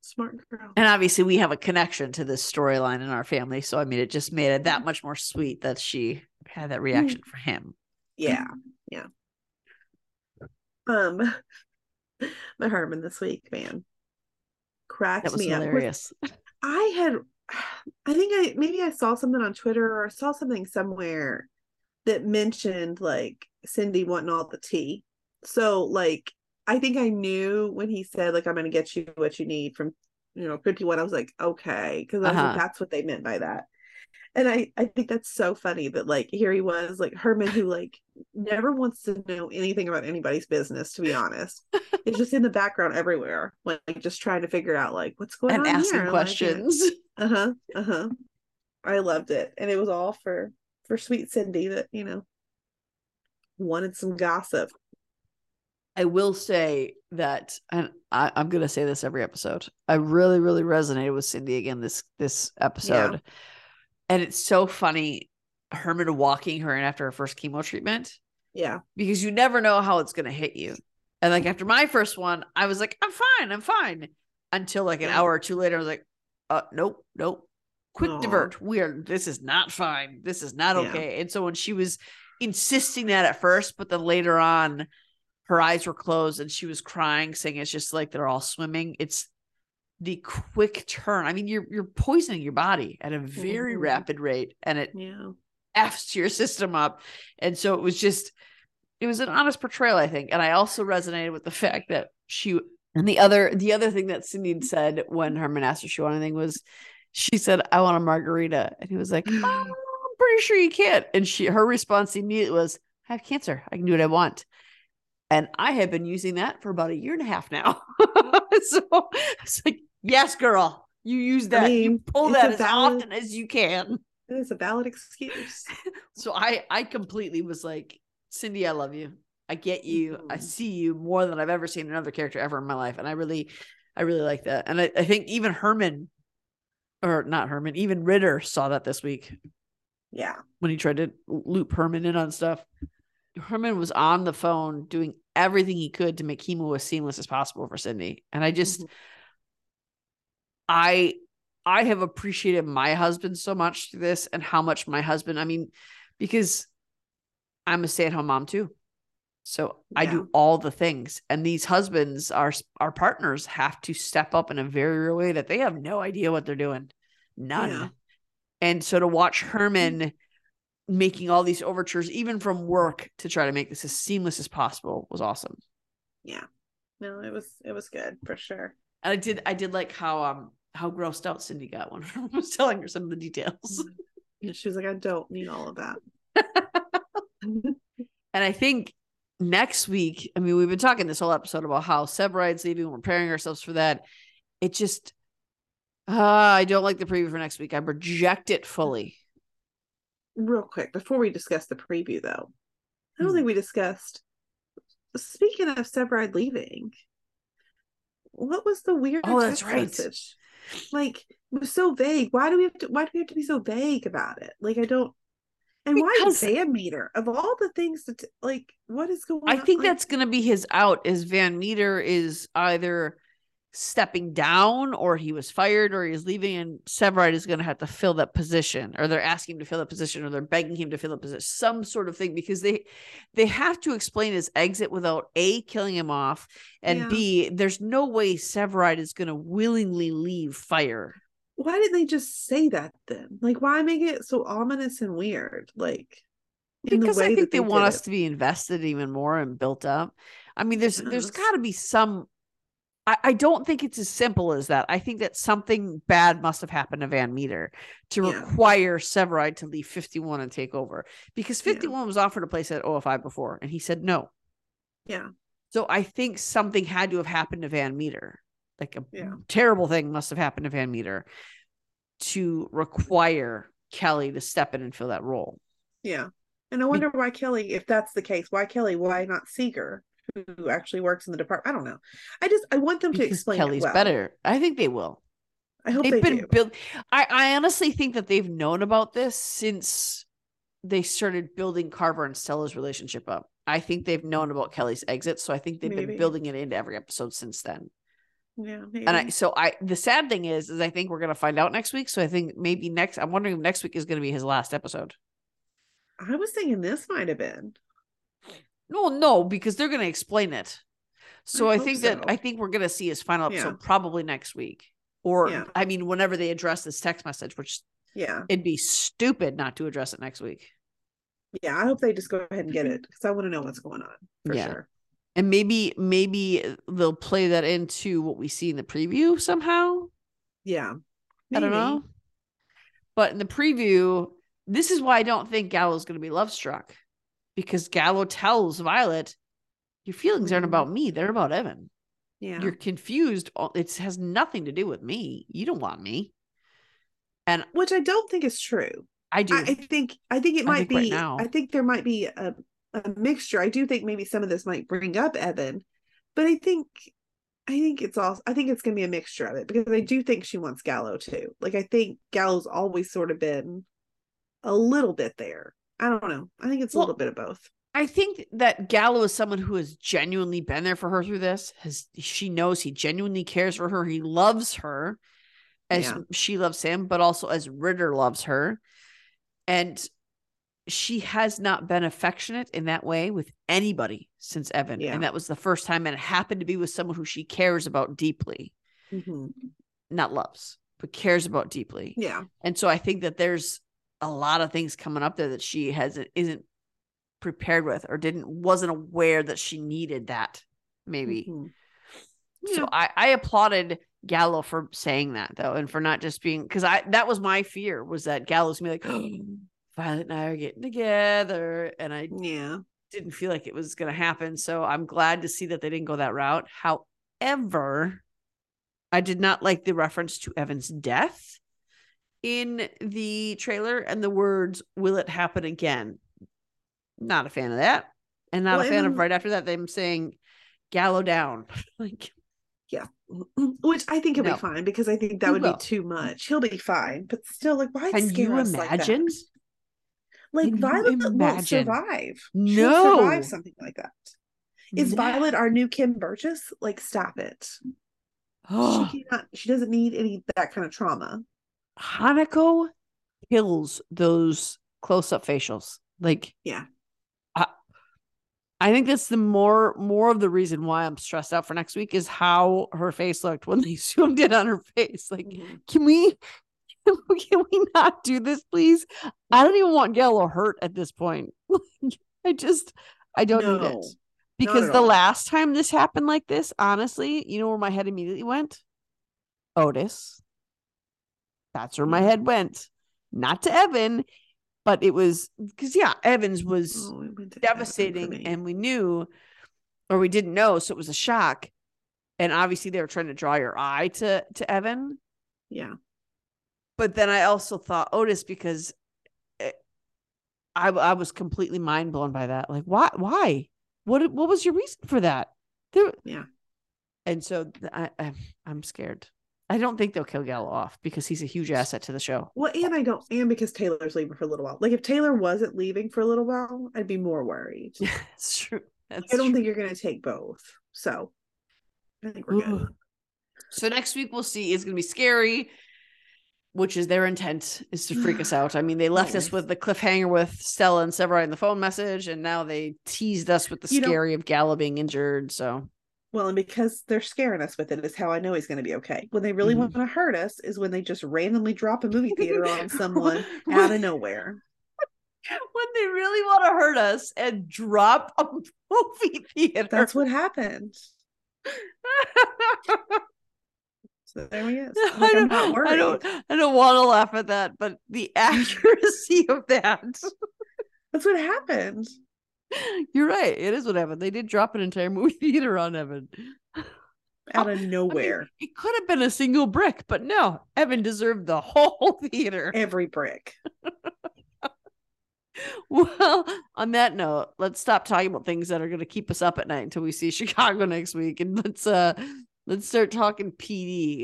Smart girl. And obviously we have a connection to this storyline in our family. So I mean, it just made it that much more sweet that she had that reaction mm. for him. Yeah, yeah. Um, my Herman this week, man, cracked me up. That was hilarious. I had, I think I maybe I saw something on Twitter or saw something somewhere that mentioned like Cindy wanting all the tea. So like, I think I knew when he said like, I'm gonna get you what you need from, you know, fifty-one. I was like, okay, because I was uh-huh. like, that's what they meant by that. And I, I think that's so funny that like here he was like Herman, who like never wants to know anything about anybody's business, to be honest. It's just in the background everywhere, like just trying to figure out like what's going and on and asking here. Questions. Like, uh-huh. Uh-huh. I loved it. And it was all for for sweet Cindy that, you know, wanted some gossip. I will say that, and I, I'm gonna say this every episode, I really, really resonated with Cindy again this this episode. Yeah. And it's so funny, Herman walking her in after her first chemo treatment. Yeah. Because you never know how it's going to hit you. And like after my first one, I was like, I'm fine. I'm fine. Until like an yeah. hour or two later, I was like, uh, nope, nope. Quick Aww. divert. We are, this is not fine. This is not okay. Yeah. And so when she was insisting that at first, but then later on, her eyes were closed and she was crying, saying it's just like they're all swimming. It's the quick turn. I mean, you're you're poisoning your body at a very mm-hmm. rapid rate, and it yeah. F's your system up. And so it was just, it was an honest portrayal, I think. And I also resonated with the fact that she, and the other, the other thing that Cindy said when Herman asked her she wanted anything was, she said, I want a margarita. And he was like, oh, I'm pretty sure you can't. And she, her response immediately was, I have cancer. I can do what I want. And I have been using that for about a year and a half now. So it's like, yes, girl, you use that. I mean, you pull that as valid, often as you can. It's a valid excuse. So I, I completely was like, Cindy, I love you. I get you. Mm-hmm. I see you more than I've ever seen another character ever in my life. And I really, I really like that. And I, I think even Herman, or not Herman, even Ritter saw that this week. Yeah. When he tried to loop Herman in on stuff. Herman was on the phone doing everything he could to make chemo as seamless as possible for Cindy. And I just, mm-hmm. I, I have appreciated my husband so much through this, and how much my husband, I mean, because I'm a stay-at-home mom too. So yeah. I do all the things, and these husbands, our, our partners have to step up in a very real way that they have no idea what they're doing. None. Yeah. And so to watch Herman mm-hmm. making all these overtures, even from work, to try to make this as seamless as possible was awesome. Yeah. No, it was, it was good for sure. And I did, I did like how, um, how grossed out Cindy got when I was telling her some of the details. Yeah, she was like, I don't need all of that. And I think next week, I mean, we've been talking this whole episode about how Severide's leaving. We're preparing ourselves for that. It just, uh, I don't like the preview for next week. I reject it fully. Real quick, before we discuss the preview, though, I don't mm. think we discussed, speaking of Severide leaving, what was the weird oh, that's right. message? Like, it was so vague. Why do we have to, why do we have to be so vague about it? Like, I don't, and because why Van Meter? Of all the things that, like, what is going I on? I think like, that's going to be his out, is Van Meter is either stepping down, or he was fired, or he's leaving, and Severide is going to have to fill that position, or they're asking him to fill that position, or they're begging him to fill that position, some sort of thing, because they they have to explain his exit without A, killing him off, and yeah. B, there's no way Severide is going to willingly leave Fire. Why didn't they just say that then? Like, why make it so ominous and weird? Like, in because the way I think they, they want us it. to be invested even more and built up. I mean, there's yes. there's got to be some. I don't think it's as simple as that. I think that something bad must have happened to Van Meter to yeah. require Severide to leave fifty-one and take over, because fifty-one yeah. was offered a place at O F I before and he said no. Yeah. So I think something had to have happened to Van Meter. Like a yeah. terrible thing must have happened to Van Meter to require Kelly to step in and fill that role. Yeah. And I wonder why Kelly, if that's the case, why Kelly, why not Seeger, who actually works in the department? I don't know. I just, I want them to explain Kelly's it well. better. I think they will. I hope they've they been built. I, I honestly think that they've known about this since they started building Carver and Stella's relationship up. I think they've known about Kelly's exit. So I think they've maybe. been building it into every episode since then. Yeah. Maybe. And I, so I, the sad thing is, is I think we're going to find out next week. So I think maybe next, I'm wondering if next week is going to be his last episode. I was thinking this might've been. No, no, because they're going to explain it. So I, I think so. that I think we're going to see his final episode yeah. probably next week, or yeah. I mean, whenever they address this text message, which yeah, it'd be stupid not to address it next week. Yeah, I hope they just go ahead and get it, because I want to know what's going on for yeah. sure. And maybe maybe they'll play that into what we see in the preview somehow. Yeah, maybe. I don't know. But in the preview, this is why I don't think Gallo's going to be love struck. Because Gallo tells Violet, your feelings aren't about me. They're about Evan. Yeah. You're confused. It has nothing to do with me. You don't want me. And which I don't think is true. I do. I, I think, I think it might I think be, right now. I think there might be a, a mixture. I do think maybe some of this might bring up Evan, but I think, I think it's all, I think it's going to be a mixture of it, because I do think she wants Gallo too. Like, I think Gallo's always sort of been a little bit there. I don't know. I think it's a well, little bit of both. I think that Gallo is someone who has genuinely been there for her through this. Has, she knows he genuinely cares for her. He loves her as yeah. she loves him, but also as Ritter loves her. And she has not been affectionate in that way with anybody since Evan. Yeah. And that was the first time, and it happened to be with someone who she cares about deeply. Mm-hmm. Not loves, but cares about deeply. Yeah. And so I think that there's a lot of things coming up there that she hasn't, isn't prepared with, or didn't, wasn't aware that she needed that maybe. Mm-hmm. Yeah. So I, I applauded Gallo for saying that though. And for not just being, cause I, that was my fear, was that Gallo's gonna be like, oh, Violet and I are getting together. And I yeah. didn't feel like it was going to happen. So I'm glad to see that they didn't go that route. However, I did not like the reference to Evan's death in the trailer, and the words, will it happen again? Not a fan of that. And not well, a fan of right after that, them saying Gallo down. Like, yeah. Which I think he'll no. be fine, because I think that he would will. be too much. He'll be fine, but still, like, why Can scare you us imagine? Like that? Like, Can Violet imagine? Won't survive. No. She'll survive something like that. Is no. Violet our new Kim Burgess? Like, stop it. Oh. She cannot, she doesn't need any that kind of trauma. Hanako kills those close-up facials. Like, yeah, I, I think that's the more more of the reason why I'm stressed out for next week, is how her face looked when they zoomed in on her face. Like, mm-hmm. can we can we not do this, please? I don't even want Gallo hurt at this point. Like, I just I don't no, need it, because the all. last time this happened like this, honestly, you know where my head immediately went? Otis. That's where my head went. Not to Evan, But it was because, yeah, Evans was oh, devastating, and we knew, or we didn't know. So it was a shock. And obviously they were trying to draw your eye to, to Evan. Yeah. But then I also thought Otis, because it, I I was completely mind blown by that. Like, why, why, what, what was your reason for that? There, yeah. And so I, I, I'm scared. I don't think they'll kill Gallo off because he's a huge asset to the show. Well, and I don't, and because Taylor's leaving for a little while. Like, if Taylor wasn't leaving for a little while, I'd be more worried. That's true. That's I don't true. think you're going to take both. So I think we're good. So next week we'll see. It's going to be scary, which is their intent, is to freak us out. I mean, they left us with the cliffhanger with Stella and Severide in the phone message, and now they teased us with the you scary know- of Gallo being injured. So. Well, and because they're scaring us with it is how I know he's going to be okay. When they really mm-hmm. want to hurt us is when they just randomly drop a movie theater on someone when, out of nowhere. When they really want to hurt us and drop a movie theater. That's what happened. So there he is. Like, I, don't, I don't I don't want to laugh at that, but the accuracy of that. That's what happened. You're right. It is what happened. They did drop an entire movie theater on Evan. Out of nowhere. I mean, it could have been a single brick, but no. Evan deserved the whole theater. Every brick. Well, on that note, let's stop talking about things that are going to keep us up at night until we see Chicago next week. And let's uh, let's start talking P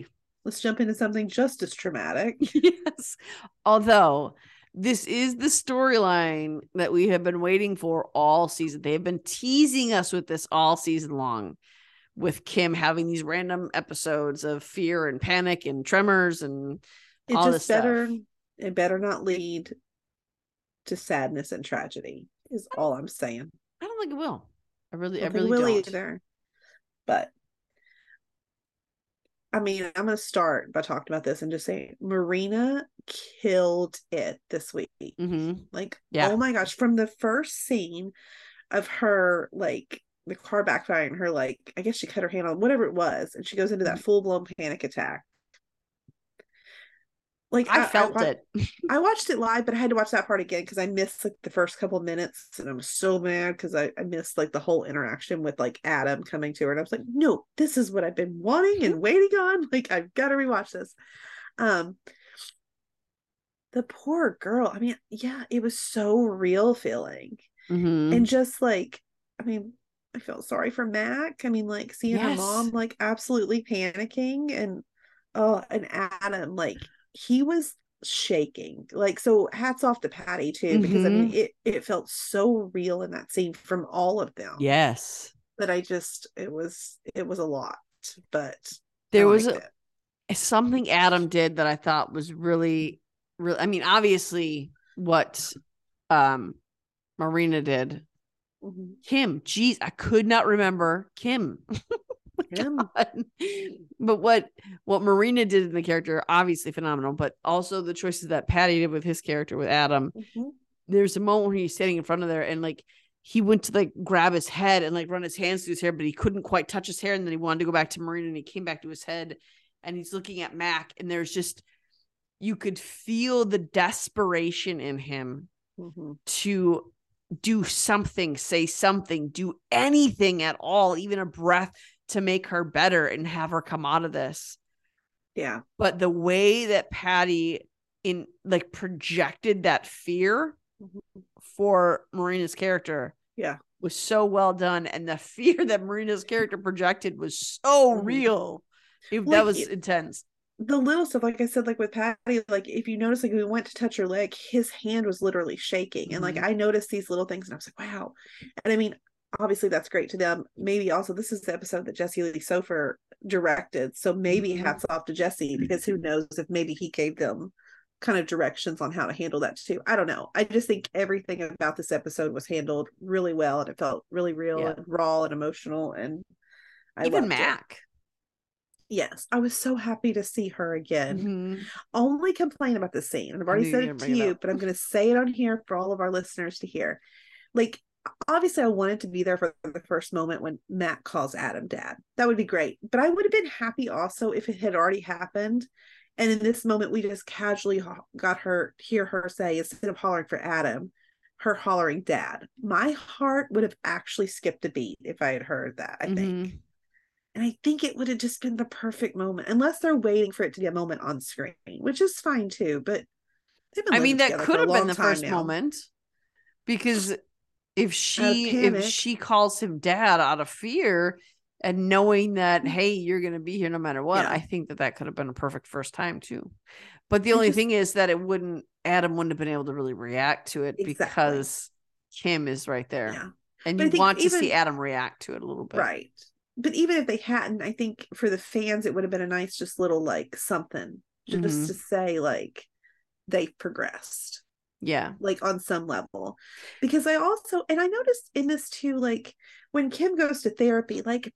D. Let's jump into something just as traumatic. Yes. Although... this is the storyline that we have been waiting for all season. They have been teasing us with this all season long, with Kim having these random episodes of fear and panic and tremors and it all just this better, stuff. It better not lead to sadness and tragedy is all I'm saying. I don't think it will. I really, I, don't I really will don't. Either. But I mean, I'm going to start by talking about this and just saying Marina killed it this week. Mm-hmm. Like, yeah. Oh my gosh. From the first scene of her, like the car backfiring, her, like, I guess she cut her hand on whatever it was. And she goes into that full blown panic attack. Like I, I felt I, it. I watched it live, but I had to watch that part again because I missed like the first couple of minutes. And I'm so mad because I, I missed like the whole interaction with like Adam coming to her. And I was like, no, this is what I've been wanting and waiting on. Like, I've got to rewatch this. Um, the poor girl. I mean, yeah, it was so real feeling. Mm-hmm. And just like, I mean, I felt sorry for Mac. I mean, like seeing yes. her mom like absolutely panicking and, oh, and Adam like, he was shaking. Like, so hats off to Patty too, because mm-hmm. I mean it it felt so real in that scene from all of them. Yes. But I just it was it was a lot. But there was a, something Adam did that I thought was really really I mean, obviously what um Marina did. Mm-hmm. Kim, geez, I could not remember Kim. God. But what what Marina did in the character, obviously phenomenal, but also the choices that Patty did with his character with Adam. Mm-hmm. There's a moment where he's standing in front of there and like he went to like grab his head and like run his hands through his hair, but he couldn't quite touch his hair, and then he wanted to go back to Marina and he came back to his head and he's looking at Mac, and there's just you could feel the desperation in him mm-hmm. to do something, say something, do anything at all, even a breath to make her better and have her come out of this. Yeah. But the way that Patty in like projected that fear mm-hmm. for Marina's character. Yeah. Was so well done. And the fear that Marina's character projected was so mm-hmm. real. It, well, that was it, intense. The little stuff, like I said, like with Patty, like if you notice, like we went to touch her leg, his hand was literally shaking. Mm-hmm. And like, I noticed these little things and I was like, wow. And I mean, obviously that's great to them. Maybe also this is the episode that Jesse Lee Sofer directed, so maybe hats off to Jesse, because who knows if maybe he gave them kind of directions on how to handle that too. I don't know. I just think everything about this episode was handled really well, and it felt really real yeah. and raw and emotional, and I even Mac it. Yes, I was so happy to see her again. Mm-hmm. Only complain about the scene, and I've already said it to you it but I'm going to say it on here for all of our listeners to hear. Like, obviously I wanted to be there for the first moment when Matt calls Adam dad. That would be great. But I would have been happy also if it had already happened And in this moment, we just casually got her, hear her say, instead of hollering for Adam, her hollering dad. My heart would have actually skipped a beat if I had heard that, I mm-hmm. think. And I think it would have just been the perfect moment, unless they're waiting for it to be a moment on screen, which is fine too. But I mean, that could have been the first moment, because if she if she calls him dad out of fear and knowing that, hey, you're going to be here no matter what, yeah. I think that that could have been a perfect first time too. But the only thing is that it wouldn't, Adam wouldn't have been able to really react to it exactly. because Kim is right there, yeah. and but you want even, to see Adam react to it a little bit, right? But even if they hadn't, I think for the fans, it would have been a nice, just little like something just mm-hmm. to say like they've progressed. Yeah. Like on some level, because I also, and I noticed in this too, like when Kim goes to therapy, like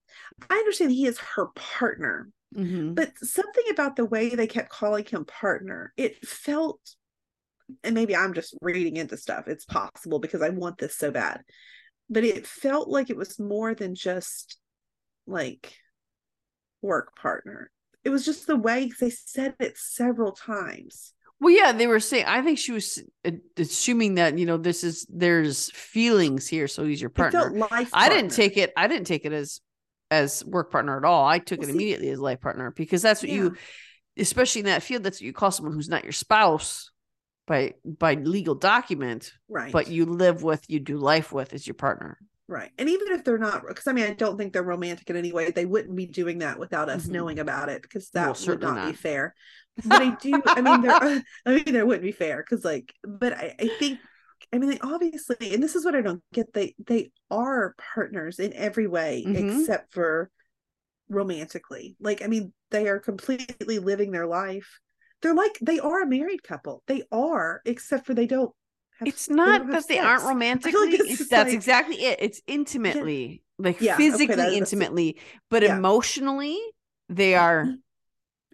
I understand he is her partner, mm-hmm. but something about the way they kept calling him partner, it felt, and maybe I'm just reading into stuff. It's possible because I want this so bad, but it felt like it was more than just like work partner. It was just the way they said it several times. Well, yeah, they were saying, I think she was assuming that, you know, this is, there's feelings here. So he's your partner. It felt life partner. I didn't take it. I didn't take it as, as work partner at all. I took well, it immediately see, as life partner, because that's what yeah. you, especially in that field, that's what you call someone who's not your spouse by, by legal document, right? But you live with, you do life with is your partner. Right. And even if they're not, because I mean, I don't think they're romantic in any way. They wouldn't be doing that without us mm-hmm. knowing about it, because that well, would not, not be fair. But I do, I mean, there, I mean, there wouldn't be fair because like, but I, I think, I mean, they obviously, and this is what I don't get. They, they are partners in every way mm-hmm. except for romantically. Like, I mean, they are completely living their life. They're like, they are a married couple. They are, except for they don't. Have, it's not they that they sex. aren't romantically. Like it's, that's like, exactly it. It's intimately, yeah. like yeah, physically okay, that, intimately, but yeah. emotionally they are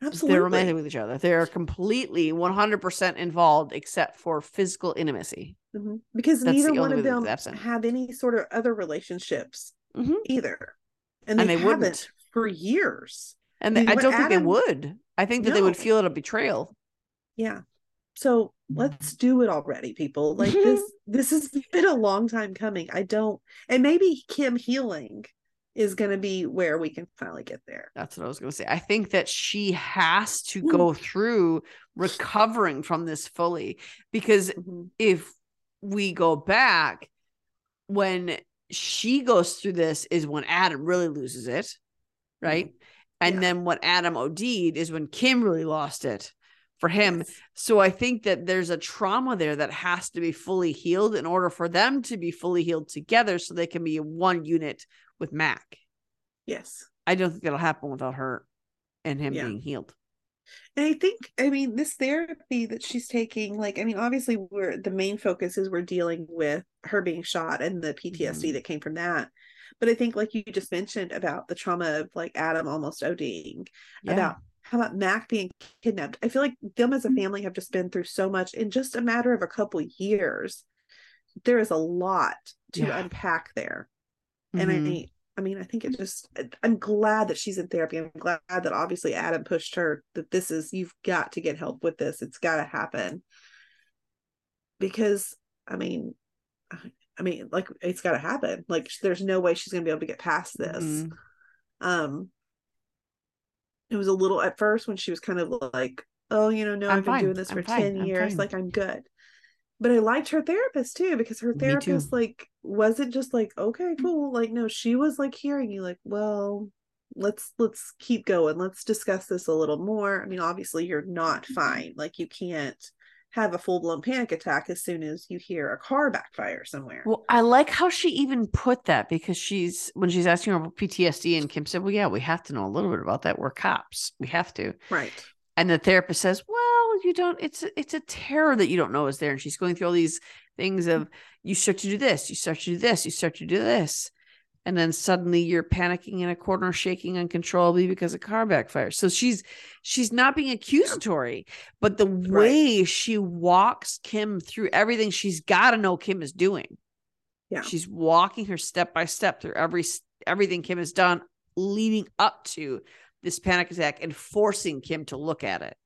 absolutely they're romantic with each other. They are completely one hundred percent involved, except for physical intimacy. Mm-hmm. Because that's neither the one of them have any sort of other relationships mm-hmm. either, and they, and they haven't wouldn't. for years. And, and they, I don't Adam, think they would. I think that no. they would feel it a betrayal. Yeah. So let's do it already, people. Like this this has been a long time coming. I don't, and maybe Kim healing is going to be where we can finally get there. That's what I was going to say. I think that she has to Ooh. go through recovering from this fully, because mm-hmm. if we go back, when she goes through this is when Adam really loses it, right? Mm-hmm. And yeah. then when Adam OD'd is when Kim really lost it for him. Yes. So I think that there's a trauma there that has to be fully healed in order for them to be fully healed together, so they can be one unit with Mac. Yes. I don't think that'll happen without her and him yeah. being healed. And I think, I mean, this therapy that she's taking, like, I mean, obviously we're, the main focus is we're dealing with her being shot and the P T S D mm-hmm. that came from that. But I think, like you just mentioned about the trauma of like Adam almost ODing, yeah. about how about Mac being kidnapped? I feel like them as a family have just been through so much in just a matter of a couple years. There is a lot to yeah. unpack there. Mm-hmm. And I, I mean, I think it just, I'm glad that she's in therapy. I'm glad that obviously Adam pushed her that this is, you've got to get help with this. It's got to happen. Because I mean, I mean, like it's got to happen. Like there's no way she's going to be able to get past this. Mm-hmm. Um, It was a little at first when she was kind of like, oh, you know, no, I'm I've been fine. doing this I'm for fine. ten I'm years. Fine. Like, I'm good. But I liked her therapist too, because her therapist, like, wasn't just like, okay, cool. Like, no, she was like hearing you like, well, let's, let's keep going. Let's discuss this a little more. I mean, obviously you're not fine. Like you can't have a full blown panic attack as soon as you hear a car backfire somewhere. Well, I like how she even put that, because she's, when she's asking her about P T S D, and Kim said, well, yeah, we have to know a little bit about that. We're cops. We have to. Right. And the therapist says, well, you don't, it's, a, it's a terror that you don't know is there. And she's going through all these things of you start to do this, you start to do this, you start to do this. And then suddenly you're panicking in a corner, shaking uncontrollably because a car backfires. So she's, she's not being accusatory, but the right. way she walks Kim through everything, she's got to know Kim is doing. Yeah. She's walking her step by step through every, everything Kim has done leading up to this panic attack and forcing Kim to look at it.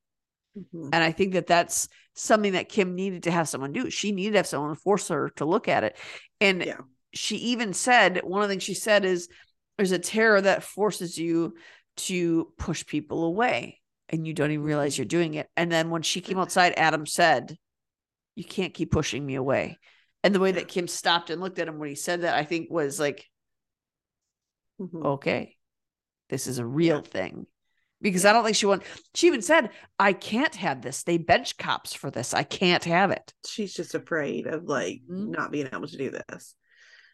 Mm-hmm. And I think that that's something that Kim needed to have someone do. She needed to have someone force her to look at it. And yeah. she even said, one of the things she said is there's a terror that forces you to push people away and you don't even realize you're doing it. And then when she came outside, Adam said, you can't keep pushing me away. And the way that Kim stopped and looked at him when he said that, I think was like, mm-hmm. okay, this is a real yeah. thing. Because yeah. I don't think she won. She even said, I can't have this. They bench cops for this. I can't have it. She's just afraid of like mm-hmm. not being able to do this.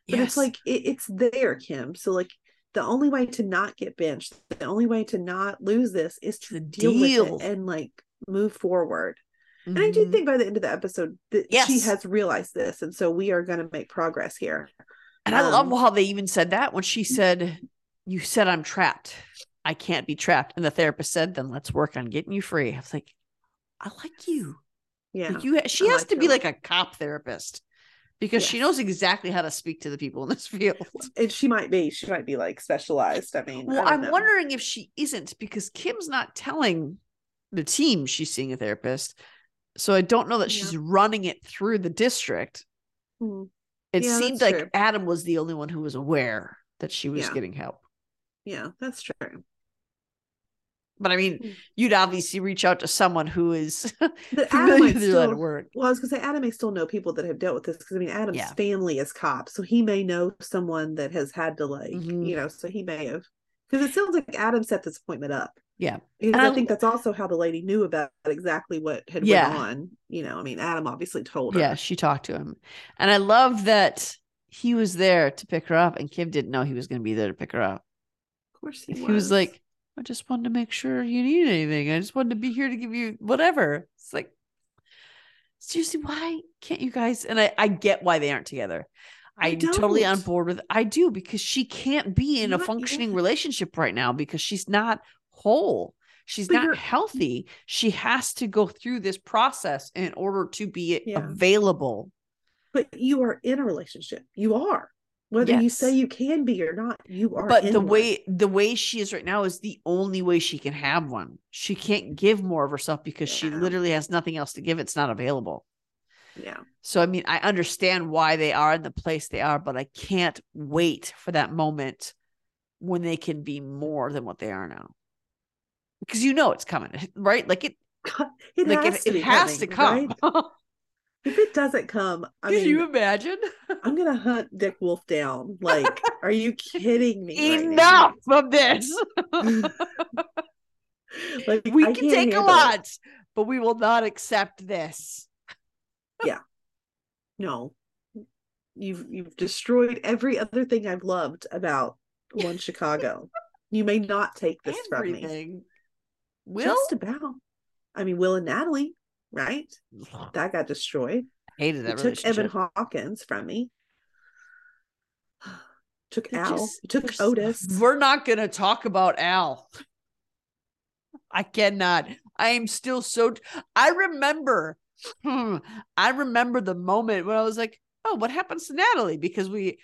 But yes. it's like, it, it's there, Kim. So like the only way to not get benched, the only way to not lose this is to deal, deal with it and like move forward. Mm-hmm. And I do think by the end of the episode that yes. she has realized this. And so we are going to make progress here. And um, I love how they even said that when she said, you said I'm trapped. I can't be trapped. And the therapist said, then let's work on getting you free. I was like, I like you. Yeah. Like you, she I has like to her. be like a cop therapist because yes. she knows exactly how to speak to the people in this field. And she might be, she might be like specialized. I mean, well, I I'm know. wondering if she isn't, because Kim's not telling the team she's seeing a therapist. So I don't know that yeah. she's running it through the district. Mm-hmm. It yeah, seemed like true. Adam was the only one who was aware that she was yeah. getting help. Yeah, that's true. But I mean, you'd obviously reach out to someone who is familiar with your line of work. Well, I was going to say, Adam may still know people that have dealt with this. Because I mean, Adam's yeah. family is cops. So he may know someone that has had to like, mm-hmm. you know, so he may have. Because it sounds like Adam set this appointment up. Yeah. Because I, I think that's also how the lady knew about exactly what had yeah. went on. You know, I mean, Adam obviously told her. Yeah, she talked to him. And I love that he was there to pick her up. And Kim didn't know he was going to be there to pick her up. Of course he was. He was like, I just wanted to make sure you need anything. I just wanted to be here to give you whatever. It's like, seriously, why can't you guys? And I, I get why they aren't together. I'm totally on board with, I do, because she can't be in not a functioning yet. relationship right now because she's not whole. She's but not healthy. She has to go through this process in order to be yeah. available. But you are in a relationship. You are. Whether yes. you say you can be or not, you are. But the one. way the way she is right now is the only way she can have one. She can't give more of herself because yeah. she literally has nothing else to give. It's not available. Yeah. So I mean, I understand why they are in the place they are, but I can't wait for that moment when they can be more than what they are now. Because you know it's coming, right? Like it, it like has, it, to, it has coming, to come. Right? If it doesn't come, I Can mean, you imagine? I'm going to hunt Dick Wolf down. Like, are you kidding me? Enough right of this. Like, we I can take a lot, it. but we will not accept this. Yeah. No. You've, you've destroyed every other thing I've loved about One Chicago. You may not take this Everything. from me. Will? Just about. I mean, Will and Natalie. Right, that got destroyed. I hated that. It took Evan Hawkins from me. Took They're Al. Just, took Otis. We're not going to talk about Al. I cannot. I am still so. I remember. I remember the moment when I was like, "Oh, what happens to Natalie?" Because we,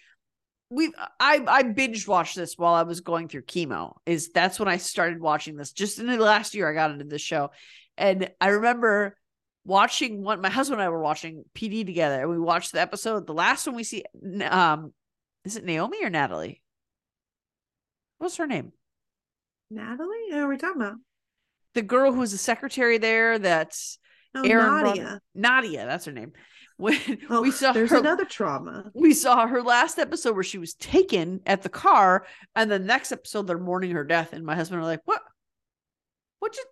we, I, I binge watched this while I was going through chemo. Is that's when I started watching this. Just in the last year, I got into this show, and I remember. Watching one, my husband and I were watching P D together, and we watched the episode. The last one we see, um, is it Naomi or Natalie? What's her name? Natalie? Who are we talking about? The girl who was the secretary there. That's no, Aaron Nadia. Brought, Nadia, that's her name. When oh, we saw there's her, another trauma. We saw her last episode where she was taken at the car, and the next episode they're mourning her death. And my husband were like, "What? What just?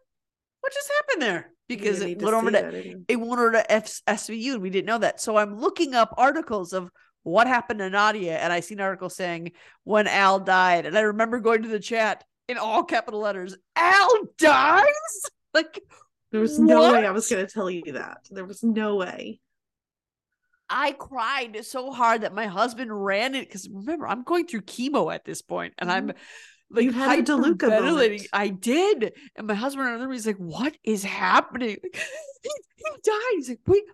What just happened there?" Because it went, over to, it. it went over to S V U and we didn't know that. So I'm looking up articles of what happened to Nadia. And I see an article saying when Al died. And I remember going to the chat in all capital letters, Al dies? Like, there was what? no way I was going to tell you that. There was no way. I cried so hard that my husband ran it. Because remember, I'm going through chemo at this point, and mm-hmm. I'm like, you had a DeLuca moment. I did. And my husband and he's like, what is happening? Like, he, he died. He's like, wait,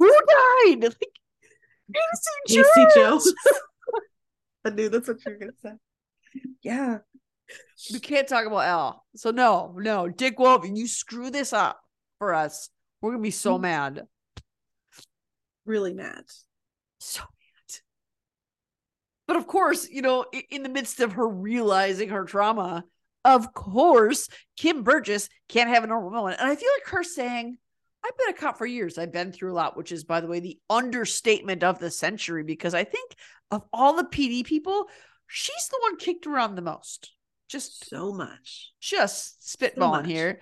who died? Like, A C Joe. I knew that's what you were going to say. Yeah. We can't talk about Al. So no, no. Dick Wolf, you screw this up. for us. We're going to be so mad. Really mad. So mad. But of course, you know, in the midst of her realizing her trauma, of course, Kim Burgess can't have a normal moment. And I feel like her saying, I've been a cop for years. I've been through a lot, which is, by the way, the understatement of the century, because I think of all the P D people, she's the one kicked around the most. Just so much. Just spitballing so here.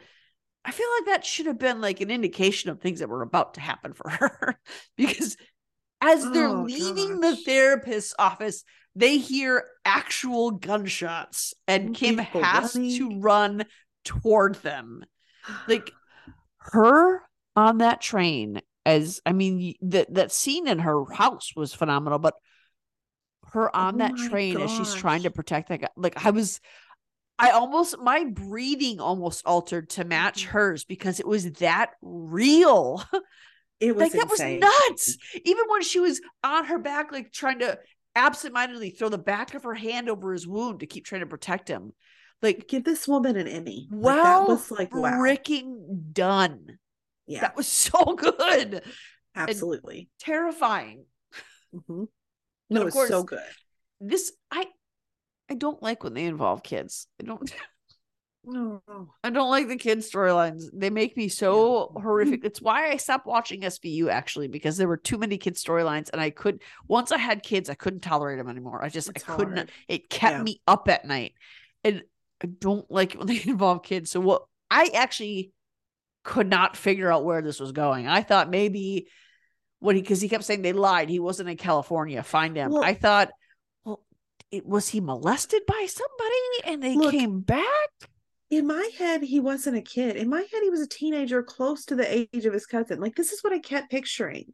I feel like that should have been like an indication of things that were about to happen for her, because as they're oh, leaving gosh. the therapist's office, they hear actual gunshots and Kim People has running. to run toward them. Like her on that train, as I mean, that, that scene in her house was phenomenal, but her on oh that train gosh. as she's trying to protect that guy. Like I was, I almost, my breathing almost altered to match hers because it was that real. It was like, that was nuts. Even when she was on her back, like trying to absentmindedly throw the back of her hand over his wound to keep trying to protect him. Like, give this woman an Emmy. Well, like, that was like, wow. Freaking done. Yeah. That was so good. Absolutely. And terrifying. Mm-hmm. No, it's so good. This, I, I don't like when they involve kids. I don't. No, I don't like the kids' storylines. They make me so yeah. horrific. It's why I stopped watching S V U, actually, because there were too many kids' storylines, and I could. Once I had kids, I couldn't tolerate them anymore. I just, it's I hard. couldn't. It kept yeah. me up at night, and I don't like it when they involve kids. So what? I actually could not figure out where this was going. I thought maybe when he, because he kept saying they lied, he wasn't in California. Find him. Well, I thought, well, it was he molested by somebody, and they look, came back. In my head, he wasn't a kid. In my head, he was a teenager close to the age of his cousin. Like, this is what I kept picturing.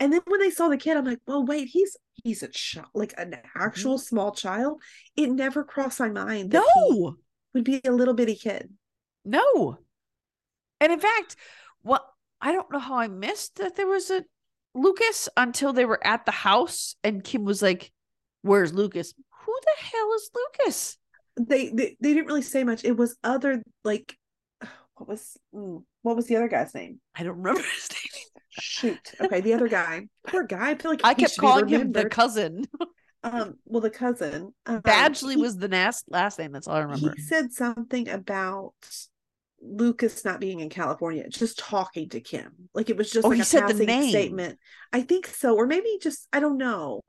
And then when they saw the kid, I'm like, well, wait, he's he's a child, like an actual small child. It never crossed my mind that no. he would be a little bitty kid. No. And in fact, what well, I don't know how I missed that there was a Lucas until they were at the house and Kim was like, where's Lucas? Who the hell is Lucas? They, they they didn't really say much. It was other, like, what was what was the other guy's name? I don't remember his name either. Shoot. Okay, the other guy. Poor guy. I feel like I kept calling him the cousin. Um, well, the cousin. Um, Badgley he, was the last last name. That's all I remember. He said something about Lucas not being in California. Just talking to Kim, like it was just oh, like he a said passing the name. statement. I think so, or maybe just I don't know.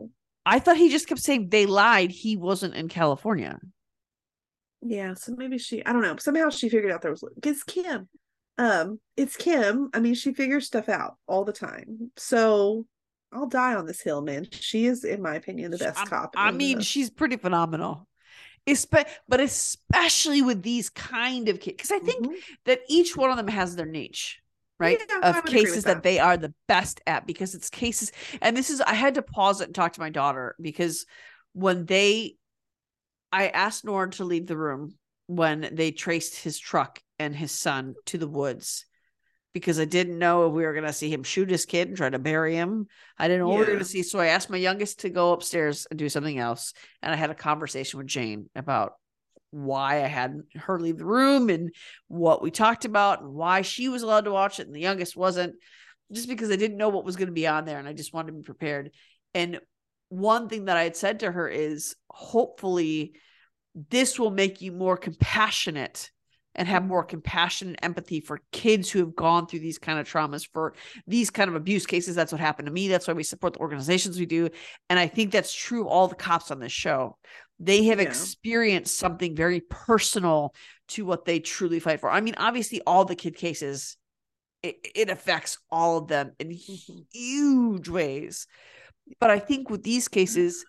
I thought he just kept saying they lied. He wasn't in California. Yeah, so maybe she, I don't know, somehow she figured out there was, it's Kim. Um, it's Kim. I mean, she figures stuff out all the time. So I'll die on this hill, man. She is, in my opinion, the best I, cop. I mean, she's pretty phenomenal. Espe- but especially with these kind of kids, because I think mm-hmm. that each one of them has their niche, right? Yeah, of cases that. that they are the best at, because it's cases, and this is, I had to pause it and talk to my daughter, because when they, I asked Nora to leave the room when they traced his truck and his son to the woods, because I didn't know if we were going to see him shoot his kid and try to bury him. I didn't know yeah. what we were going to see. So I asked my youngest to go upstairs and do something else. And I had a conversation with Jane about why I had her leave the room and what we talked about and why she was allowed to watch it and the youngest wasn't, just because I didn't know what was going to be on there. And I just wanted to be prepared. And one thing that I had said to her is, hopefully this will make you more compassionate and have more compassion and empathy for kids who have gone through these kind of traumas, for these kind of abuse cases. That's what happened to me. That's why we support the organizations we do. And I think that's true of all the cops on this show. They have yeah. experienced something very personal to what they truly fight for. I mean, obviously all the kid cases, it, it affects all of them in huge ways. But I think with these cases,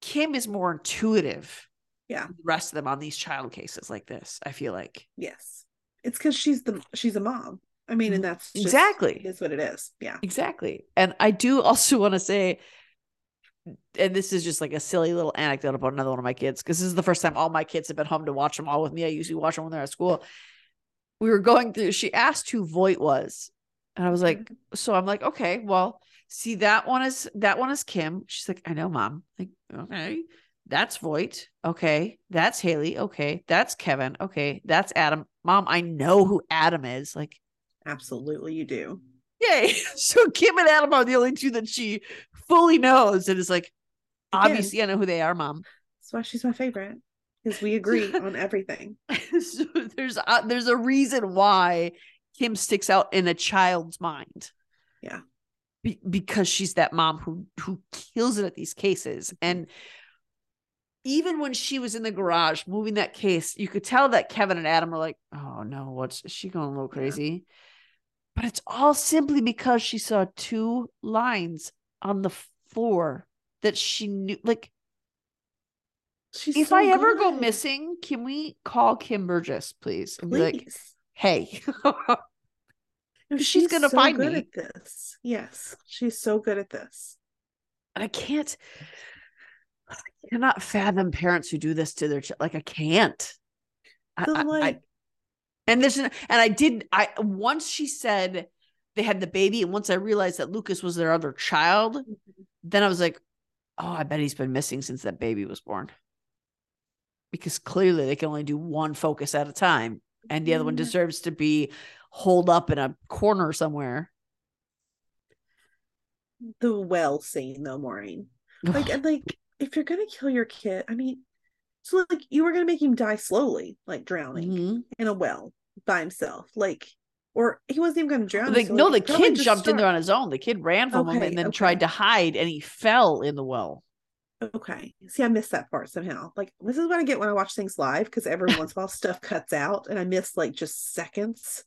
Kim is more intuitive. Yeah. Than the rest of them on these child cases like this, I feel like. Yes. It's because she's the she's a mom. I mean, and that's just, exactly is what it is. Yeah. Exactly. And I do also want to say, and this is just like a silly little anecdote about another one of my kids, because this is the first time all my kids have been home to watch them all with me. I usually watch them when they're at school. We were going through, she asked who Voight was. And I was like, so I'm like, okay, well, see, that one is, that one is Kim. She's like, I know, Mom. Like, okay, that's Voight. Okay. That's Haley. Okay. That's Kevin. Okay. That's Adam. Mom, I know who Adam is. Like, Absolutely, you do. Yay. So Kim and Adam are the only two that she fully knows. And it's like, obviously, Again. I know who they are, Mom. That's why she's my favorite, because we agree on everything. So there's uh, there's a reason why Kim sticks out in a child's mind. Yeah. Be- because she's that mom who, who kills it at these cases. And even when she was in the garage moving that case, you could tell that Kevin and Adam were like, oh, no, what's she going a little crazy? Yeah. But it's all simply because she saw two lines on the floor that she knew. Like, she's if so I good. ever go missing, can we call Kim Burgess, please? And please. Be like, hey, no, she's, she's gonna so find good me. At this. Yes, she's so good at this. And I can't, I cannot fathom parents who do this to their child. Like, I can't. So I, like, I, And this, and I did, I, once she said they had the baby, and once I realized that Lucas was their other child, mm-hmm. then I was like, oh, I bet he's been missing since that baby was born. Because clearly they can only do one focus at a time. And the mm-hmm. other one deserves to be holed up in a corner somewhere. The well scene though, Maureen. Like, and like, if you're going to kill your kid, I mean, so like, you were going to make him die slowly, like drowning mm-hmm. in a well by himself, like, or he wasn't even going to drown. Like, so no, like, the kid jumped start. in there on his own. The kid ran from okay, him and then okay. tried to hide, and he fell in the well. Okay. See, I missed that part somehow. Like, this is what I get when I watch things live, because every once in a while stuff cuts out and I miss like just seconds.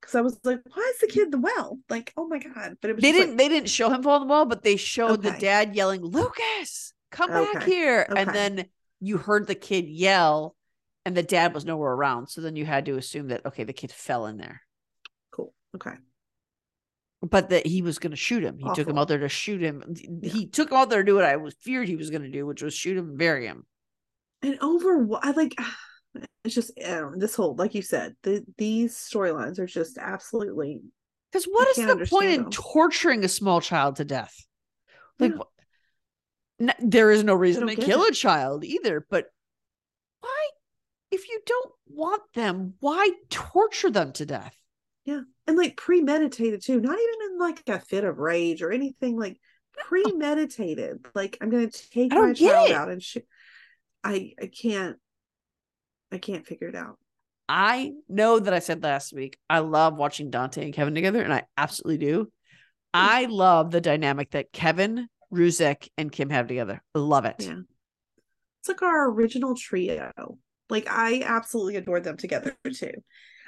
Because I was like, why is the kid in the well? Like, oh my God. But it was they didn't like, they didn't show him fall in the well, but they showed okay. the dad yelling, Lucas, come okay. back here. Okay. And then you heard the kid yell and the dad was nowhere around. So then you had to assume that, okay, the kid fell in there. Cool. Okay. But that he was going to shoot him. He Awful. took him out there to shoot him. Yeah. He took him out there to do what I was feared he was going to do, which was shoot him and bury him. And over, I like, it's just um, this whole, like you said, the, these storylines are just absolutely. Because what is the point them. in torturing a small child to death? Like, yeah. what? No, there is no reason to kill it. a child either, but why, if you don't want them, why torture them to death? Yeah. And like premeditated too, not even in like a fit of rage or anything, like premeditated. Like, I'm going to take my child it. out and shoot. I, I can't, I can't figure it out. I know that I said last week, I love watching Dante and Kevin together, and I absolutely do. I love the dynamic that Kevin, Ruzick, and Kim have together. Love it. Yeah. It's like our original trio. Like, I absolutely adore them together too.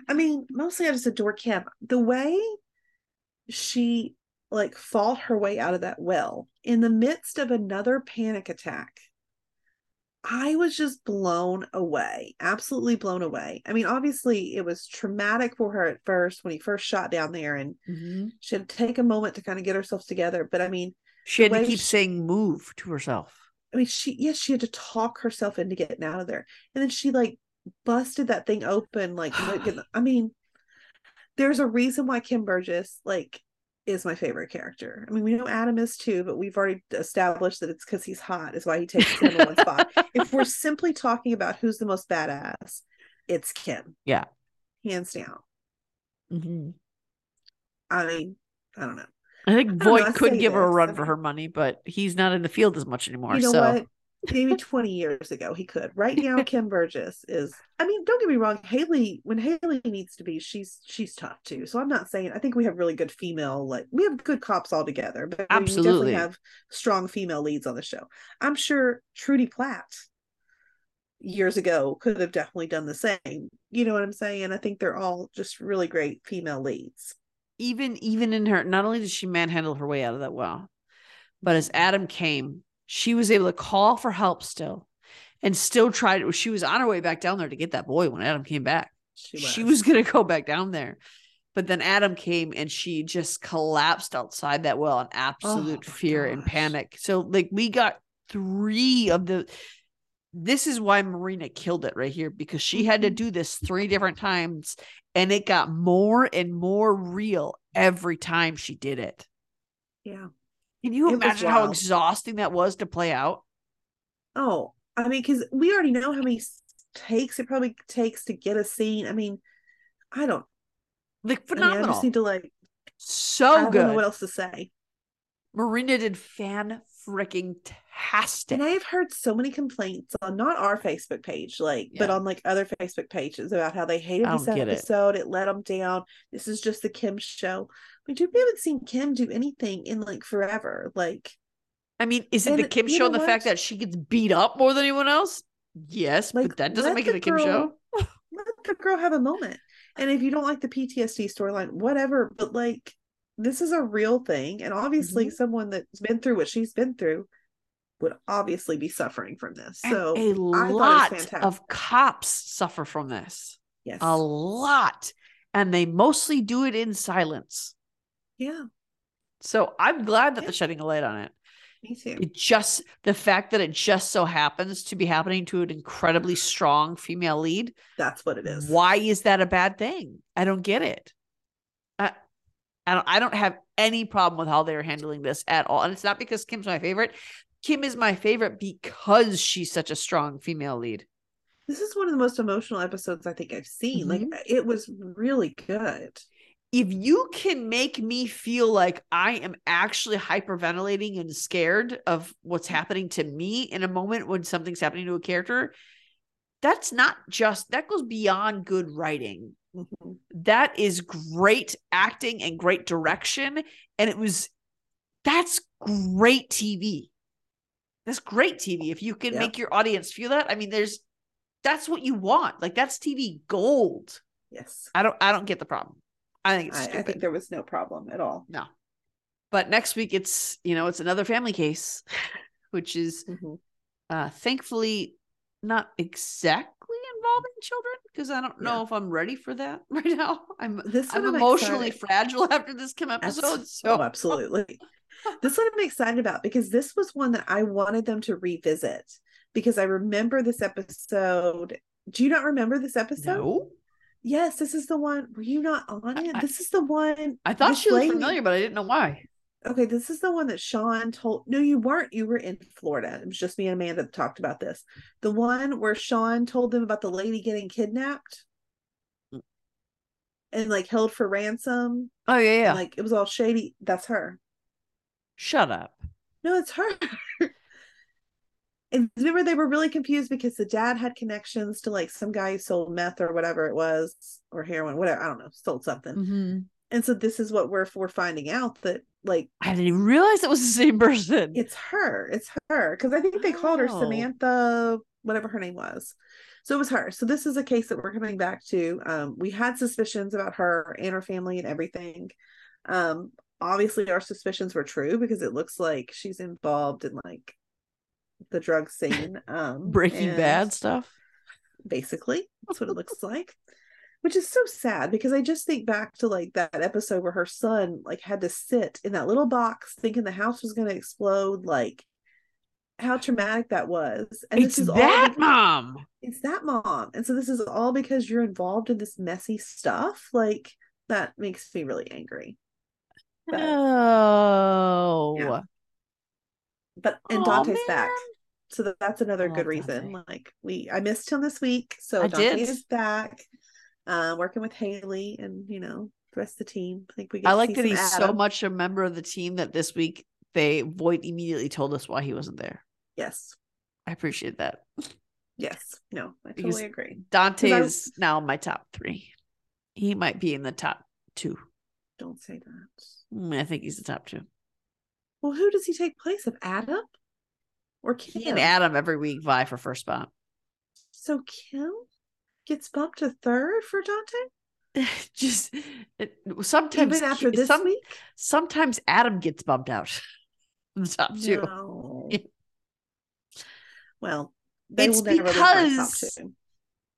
I mean, mostly I just adore Kim. The way she like fought her way out of that well in the midst of another panic attack, I was just blown away. Absolutely blown away. I mean, obviously it was traumatic for her at first when he first shot down there, and mm-hmm. she had to take a moment to kind of get herself together. But I mean, she had to keep she, saying move to herself. I mean, she, yes, she had to talk herself into getting out of there. And then she like busted that thing open. Like, I mean, there's a reason why Kim Burgess like is my favorite character. I mean, we know Adam is too, but we've already established that it's because he's hot is why he takes him in one spot. If we're simply talking about who's the most badass, it's Kim. Yeah. Hands down. Mm-hmm. I mean, I don't know. I think Voight I know, I could give this. her a run I mean, for her money, but he's not in the field as much anymore. You know so what? Maybe twenty years ago he could. Right now, Kim Burgess is. I mean, don't get me wrong. Haley, when Haley needs to be, she's she's tough too. So I'm not saying. I think we have really good female. Like, we have good cops all together, but absolutely we definitely have strong female leads on the show. I'm sure Trudy Platt years ago could have definitely done the same. You know what I'm saying? I think they're all just really great female leads. Even even in her, not only did she manhandle her way out of that well, but as Adam came, she was able to call for help still and still try to, she was on her way back down there to get that boy when Adam came back. She was, she was going to go back down there. But then Adam came and she just collapsed outside that well in absolute oh fear gosh. and panic. So like we got three of the, this is why Marina killed it right here, because she had to do this three different times and it got more and more real every time she did it. Yeah. Can you it imagine how exhausting that was to play out? Oh, I mean, because we already know how many takes it probably takes to get a scene. I mean, I don't, Like, phenomenal. I, mean, I just need to, like, so I don't good. Know what else to say. Marina did fan freaking tastic. And I have heard so many complaints on not our Facebook page, like, yeah. but on like other Facebook pages about how they hated this episode. It. it let them down. This is just the Kim show. We do we haven't seen Kim do anything in like forever. Like, I mean, is it the Kim show and the fact that she gets beat up more than anyone else? Yes, like, but that doesn't make it a Kim show. Let the girl have a moment. And if you don't like the P T S D storyline, whatever, but like, this is a real thing. And obviously mm-hmm. someone that's been through what she's been through would obviously be suffering from this. And so a lot of cops suffer from this. Yes. A lot. And they mostly do it in silence. Yeah. So I'm glad that yeah. they're shedding a light on it. Me too. It just, the fact that it just so happens to be happening to an incredibly strong female lead. That's what it is. Why is that a bad thing? I don't get it. I, I don't, I don't have any problem with how they're handling this at all. And it's not because Kim's my favorite. Kim is my favorite because she's such a strong female lead. This is one of the most emotional episodes I think I've seen. Mm-hmm. Like, it was really good. If you can make me feel like I am actually hyperventilating and scared of what's happening to me in a moment when something's happening to a character, that's not just, that goes beyond good writing. Mm-hmm. That is great acting and great direction. And it was, that's great T V. That's great T V. If you can yeah. make your audience feel that, I mean, there's, that's what you want. Like, that's T V gold. Yes. I don't, I don't get the problem. I think it's stupid. I, I think there was no problem at all. No. But next week it's, you know, it's another family case, which is mm-hmm. uh, thankfully not exactly involving children, because I don't know yeah. if I'm ready for that right now. I'm this I'm emotionally I'm fragile after this Kim episode. So. Oh, absolutely. This one I'm excited about because this was one that I wanted them to revisit, because I remember this episode. Do you not remember this episode? No. Yes, this is the one. Were you not on it? I, this is the one. I thought she lady. was familiar, but I didn't know why. Okay, this is the one that Sean told. No, you weren't. You were in Florida. It was just me and Amanda that talked about this. The one where Sean told them about the lady getting kidnapped mm. and like held for ransom. Oh yeah, yeah. And, like, it was all shady. That's her. Shut up. No, it's her. And remember, they were really confused because the dad had connections to like some guy who sold meth or whatever it was, or heroin, whatever. I don't know, sold something. Mm-hmm. And so this is what we're we're finding out, that like, I didn't even realize it was the same person. It's her. It's her. Because I think they oh. called her Samantha, whatever her name was. So it was her. So this is a case that we're coming back to. Um, we had suspicions about her and her family and everything. Um, obviously, our suspicions were true because it looks like she's involved in like the drug scene, um Breaking Bad stuff, basically. That's what it looks like, which is so sad, because I just think back to like that episode where her son like had to sit in that little box thinking the house was going to explode, like how traumatic that was. And it's this is that all because, mom it's that mom and so this is all because you're involved in this messy stuff. Like, that makes me really angry. But, oh yeah. But and Dante's Aww, back, so that, that's another oh, good reason. Dante. Like we, I missed him this week, so I Dante did. is back, uh, working with Haley and you know the rest of the team. I think we. Get I to like see that he's Adam. so much a member of the team that this week they Voight immediately told us why he wasn't there. Yes, I appreciate that. Yes, no, I because totally agree. Dante I, is now my top three. He might be in the top two. Don't say that. I think he's the top two. Well, who does he take place of? Adam or Kim? He and Adam every week vie for first spot. So Kim gets bumped to third for Dante? Just it, sometimes Even after this some, week? Sometimes Adam gets bumped out in the top two. No. Yeah. Well, they it's will never because top two.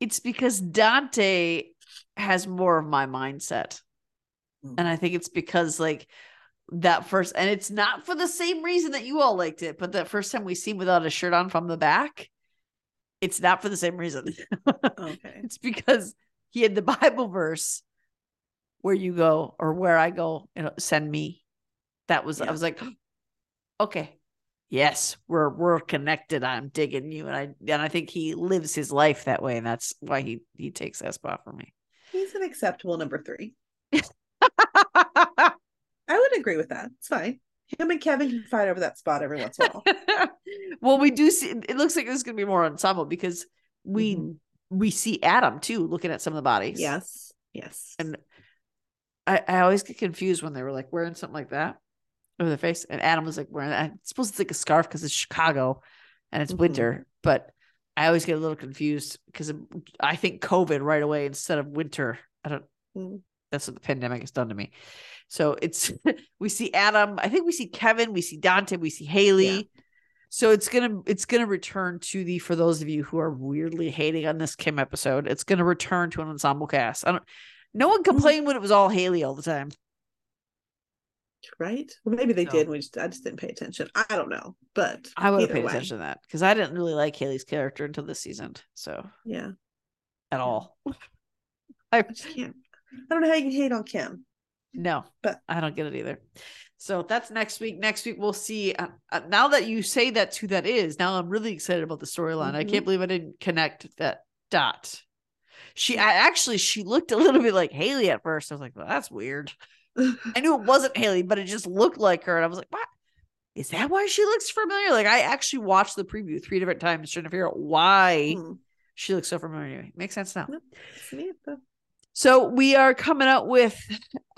It's because Dante has more of my mindset. Mm. And I think it's because like that first, and it's not for the same reason that you all liked it, but the first time we see him without a shirt on from the back, it's not for the same reason. Okay. It's because he had the Bible verse where you go or where I go, you know, send me. That was, yeah. I was like, okay, yes, we're, we're connected. I'm digging you. And I, and I think he lives his life that way. And that's why he, he takes that spot for me. He's an acceptable number three. I would agree with that. It's fine. Him and Kevin can fight over that spot every once in a while. Well, we do see, it looks like there's going to be more ensemble because we mm-hmm. we see Adam too, looking at some of the bodies. Yes. Yes. And I, I always get confused when they were like wearing something like that over their face. And Adam was like wearing that. I suppose it's like a scarf because it's Chicago and it's mm-hmm. winter, but I always get a little confused because I think COVID right away instead of winter. I don't, mm. That's what the pandemic has done to me. So it's, we see Adam, I think we see Kevin, we see Dante, we see Haley. Yeah. So it's going to, it's going to return to the, for those of you who are weirdly hating on this Kim episode, it's going to return to an ensemble cast. I don't, no one complained mm-hmm. when it was all Haley all the time. Right? Well, maybe they no. did. We just, I just didn't pay attention. I don't know, but I would have paid way. attention to that because I didn't really like Haley's character until this season. So yeah, at all. I, I just can't. I don't know how you can hate on Kim. No, but I don't get it either. So that's next week. Next week we'll see. Uh, uh, now that you say that's who that is, now I'm really excited about the storyline. Mm-hmm. I can't believe I didn't connect that dot. She I, actually she looked a little bit like Haley at first. I was like, well, that's weird. I knew it wasn't Haley, but it just looked like her, and I was like, "What? Is that why she looks familiar?" Like I actually watched the preview three different times trying to figure out why mm-hmm. she looks so familiar. Anyway, makes sense now. No, so we are coming up with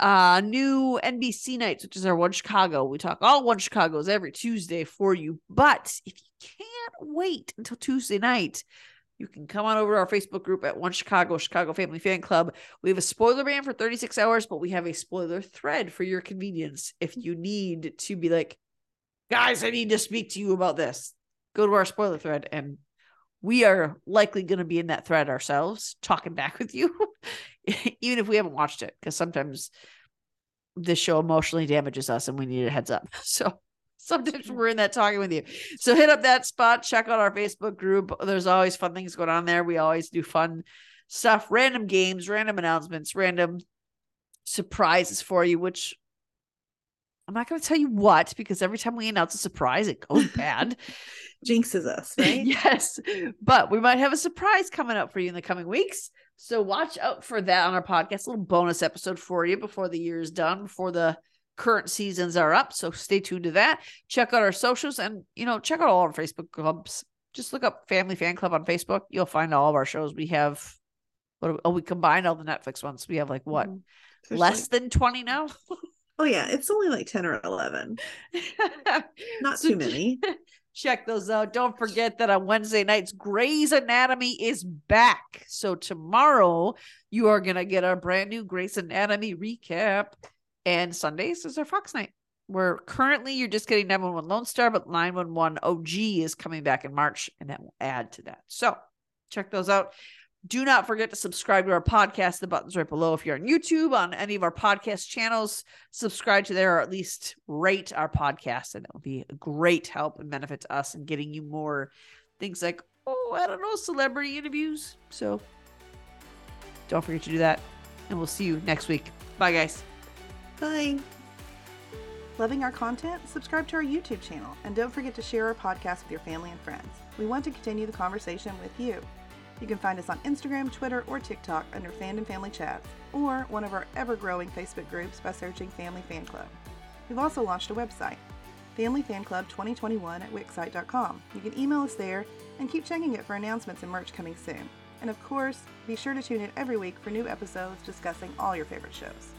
uh, new N B C nights, which is our One Chicago. We talk all One Chicago's every Tuesday for you. But if you can't wait until Tuesday night, you can come on over to our Facebook group at One Chicago, Chicago Family Fan Club. We have a spoiler ban for thirty-six hours, but we have a spoiler thread for your convenience. If you need to be like, guys, I need to speak to you about this, go to our spoiler thread. And we are likely going to be in that thread ourselves, talking back with you, even if we haven't watched it, because sometimes this show emotionally damages us and we need a heads up. So sometimes we're in that talking with you. So hit up that spot. Check out our Facebook group. There's always fun things going on there. We always do fun stuff, random games, random announcements, random surprises for you, which I'm not going to tell you what, because every time we announce a surprise, it goes bad. Jinxes us, right? Yes. But we might have a surprise coming up for you in the coming weeks. So watch out for that on our podcast. A little bonus episode for you before the year is done, before the current seasons are up, so stay tuned to that. Check out our socials, and you know, check out all our Facebook clubs. Just look up Family Fan Club on Facebook. You'll find all of our shows. We have what we, oh we combined all the Netflix ones. We have like what mm-hmm. less like, than twenty now. Oh yeah, it's only like ten or eleven. Not so too many. Check those out. Don't forget that on Wednesday nights, Grey's Anatomy is back. So tomorrow you are gonna get our brand new Grey's Anatomy recap. And Sundays is our Fox night, where currently you're just getting nine one one Lone Star, but nine one one O G is coming back in March, and that will add to that. So check those out. Do not forget to subscribe to our podcast. The button's right below. If you're on YouTube, on any of our podcast channels, subscribe to there, or at least rate our podcast, and that will be a great help and benefit to us in getting you more things like, oh, I don't know, celebrity interviews. So don't forget to do that, and we'll see you next week. Bye, guys. Bye. Loving our content? Subscribe to our YouTube channel, and don't forget to share our podcast with your family and friends. We want to continue the conversation with you. You can find us on Instagram, Twitter, or TikTok under Fan and Family Chats, or one of our ever-growing Facebook groups by searching Family Fan Club. We've also launched a website, Family Fan Club twenty twenty-one at wixsite dot com. You can email us there and keep checking it for announcements and merch coming soon. And of course, be sure to tune in every week for new episodes discussing all your favorite shows.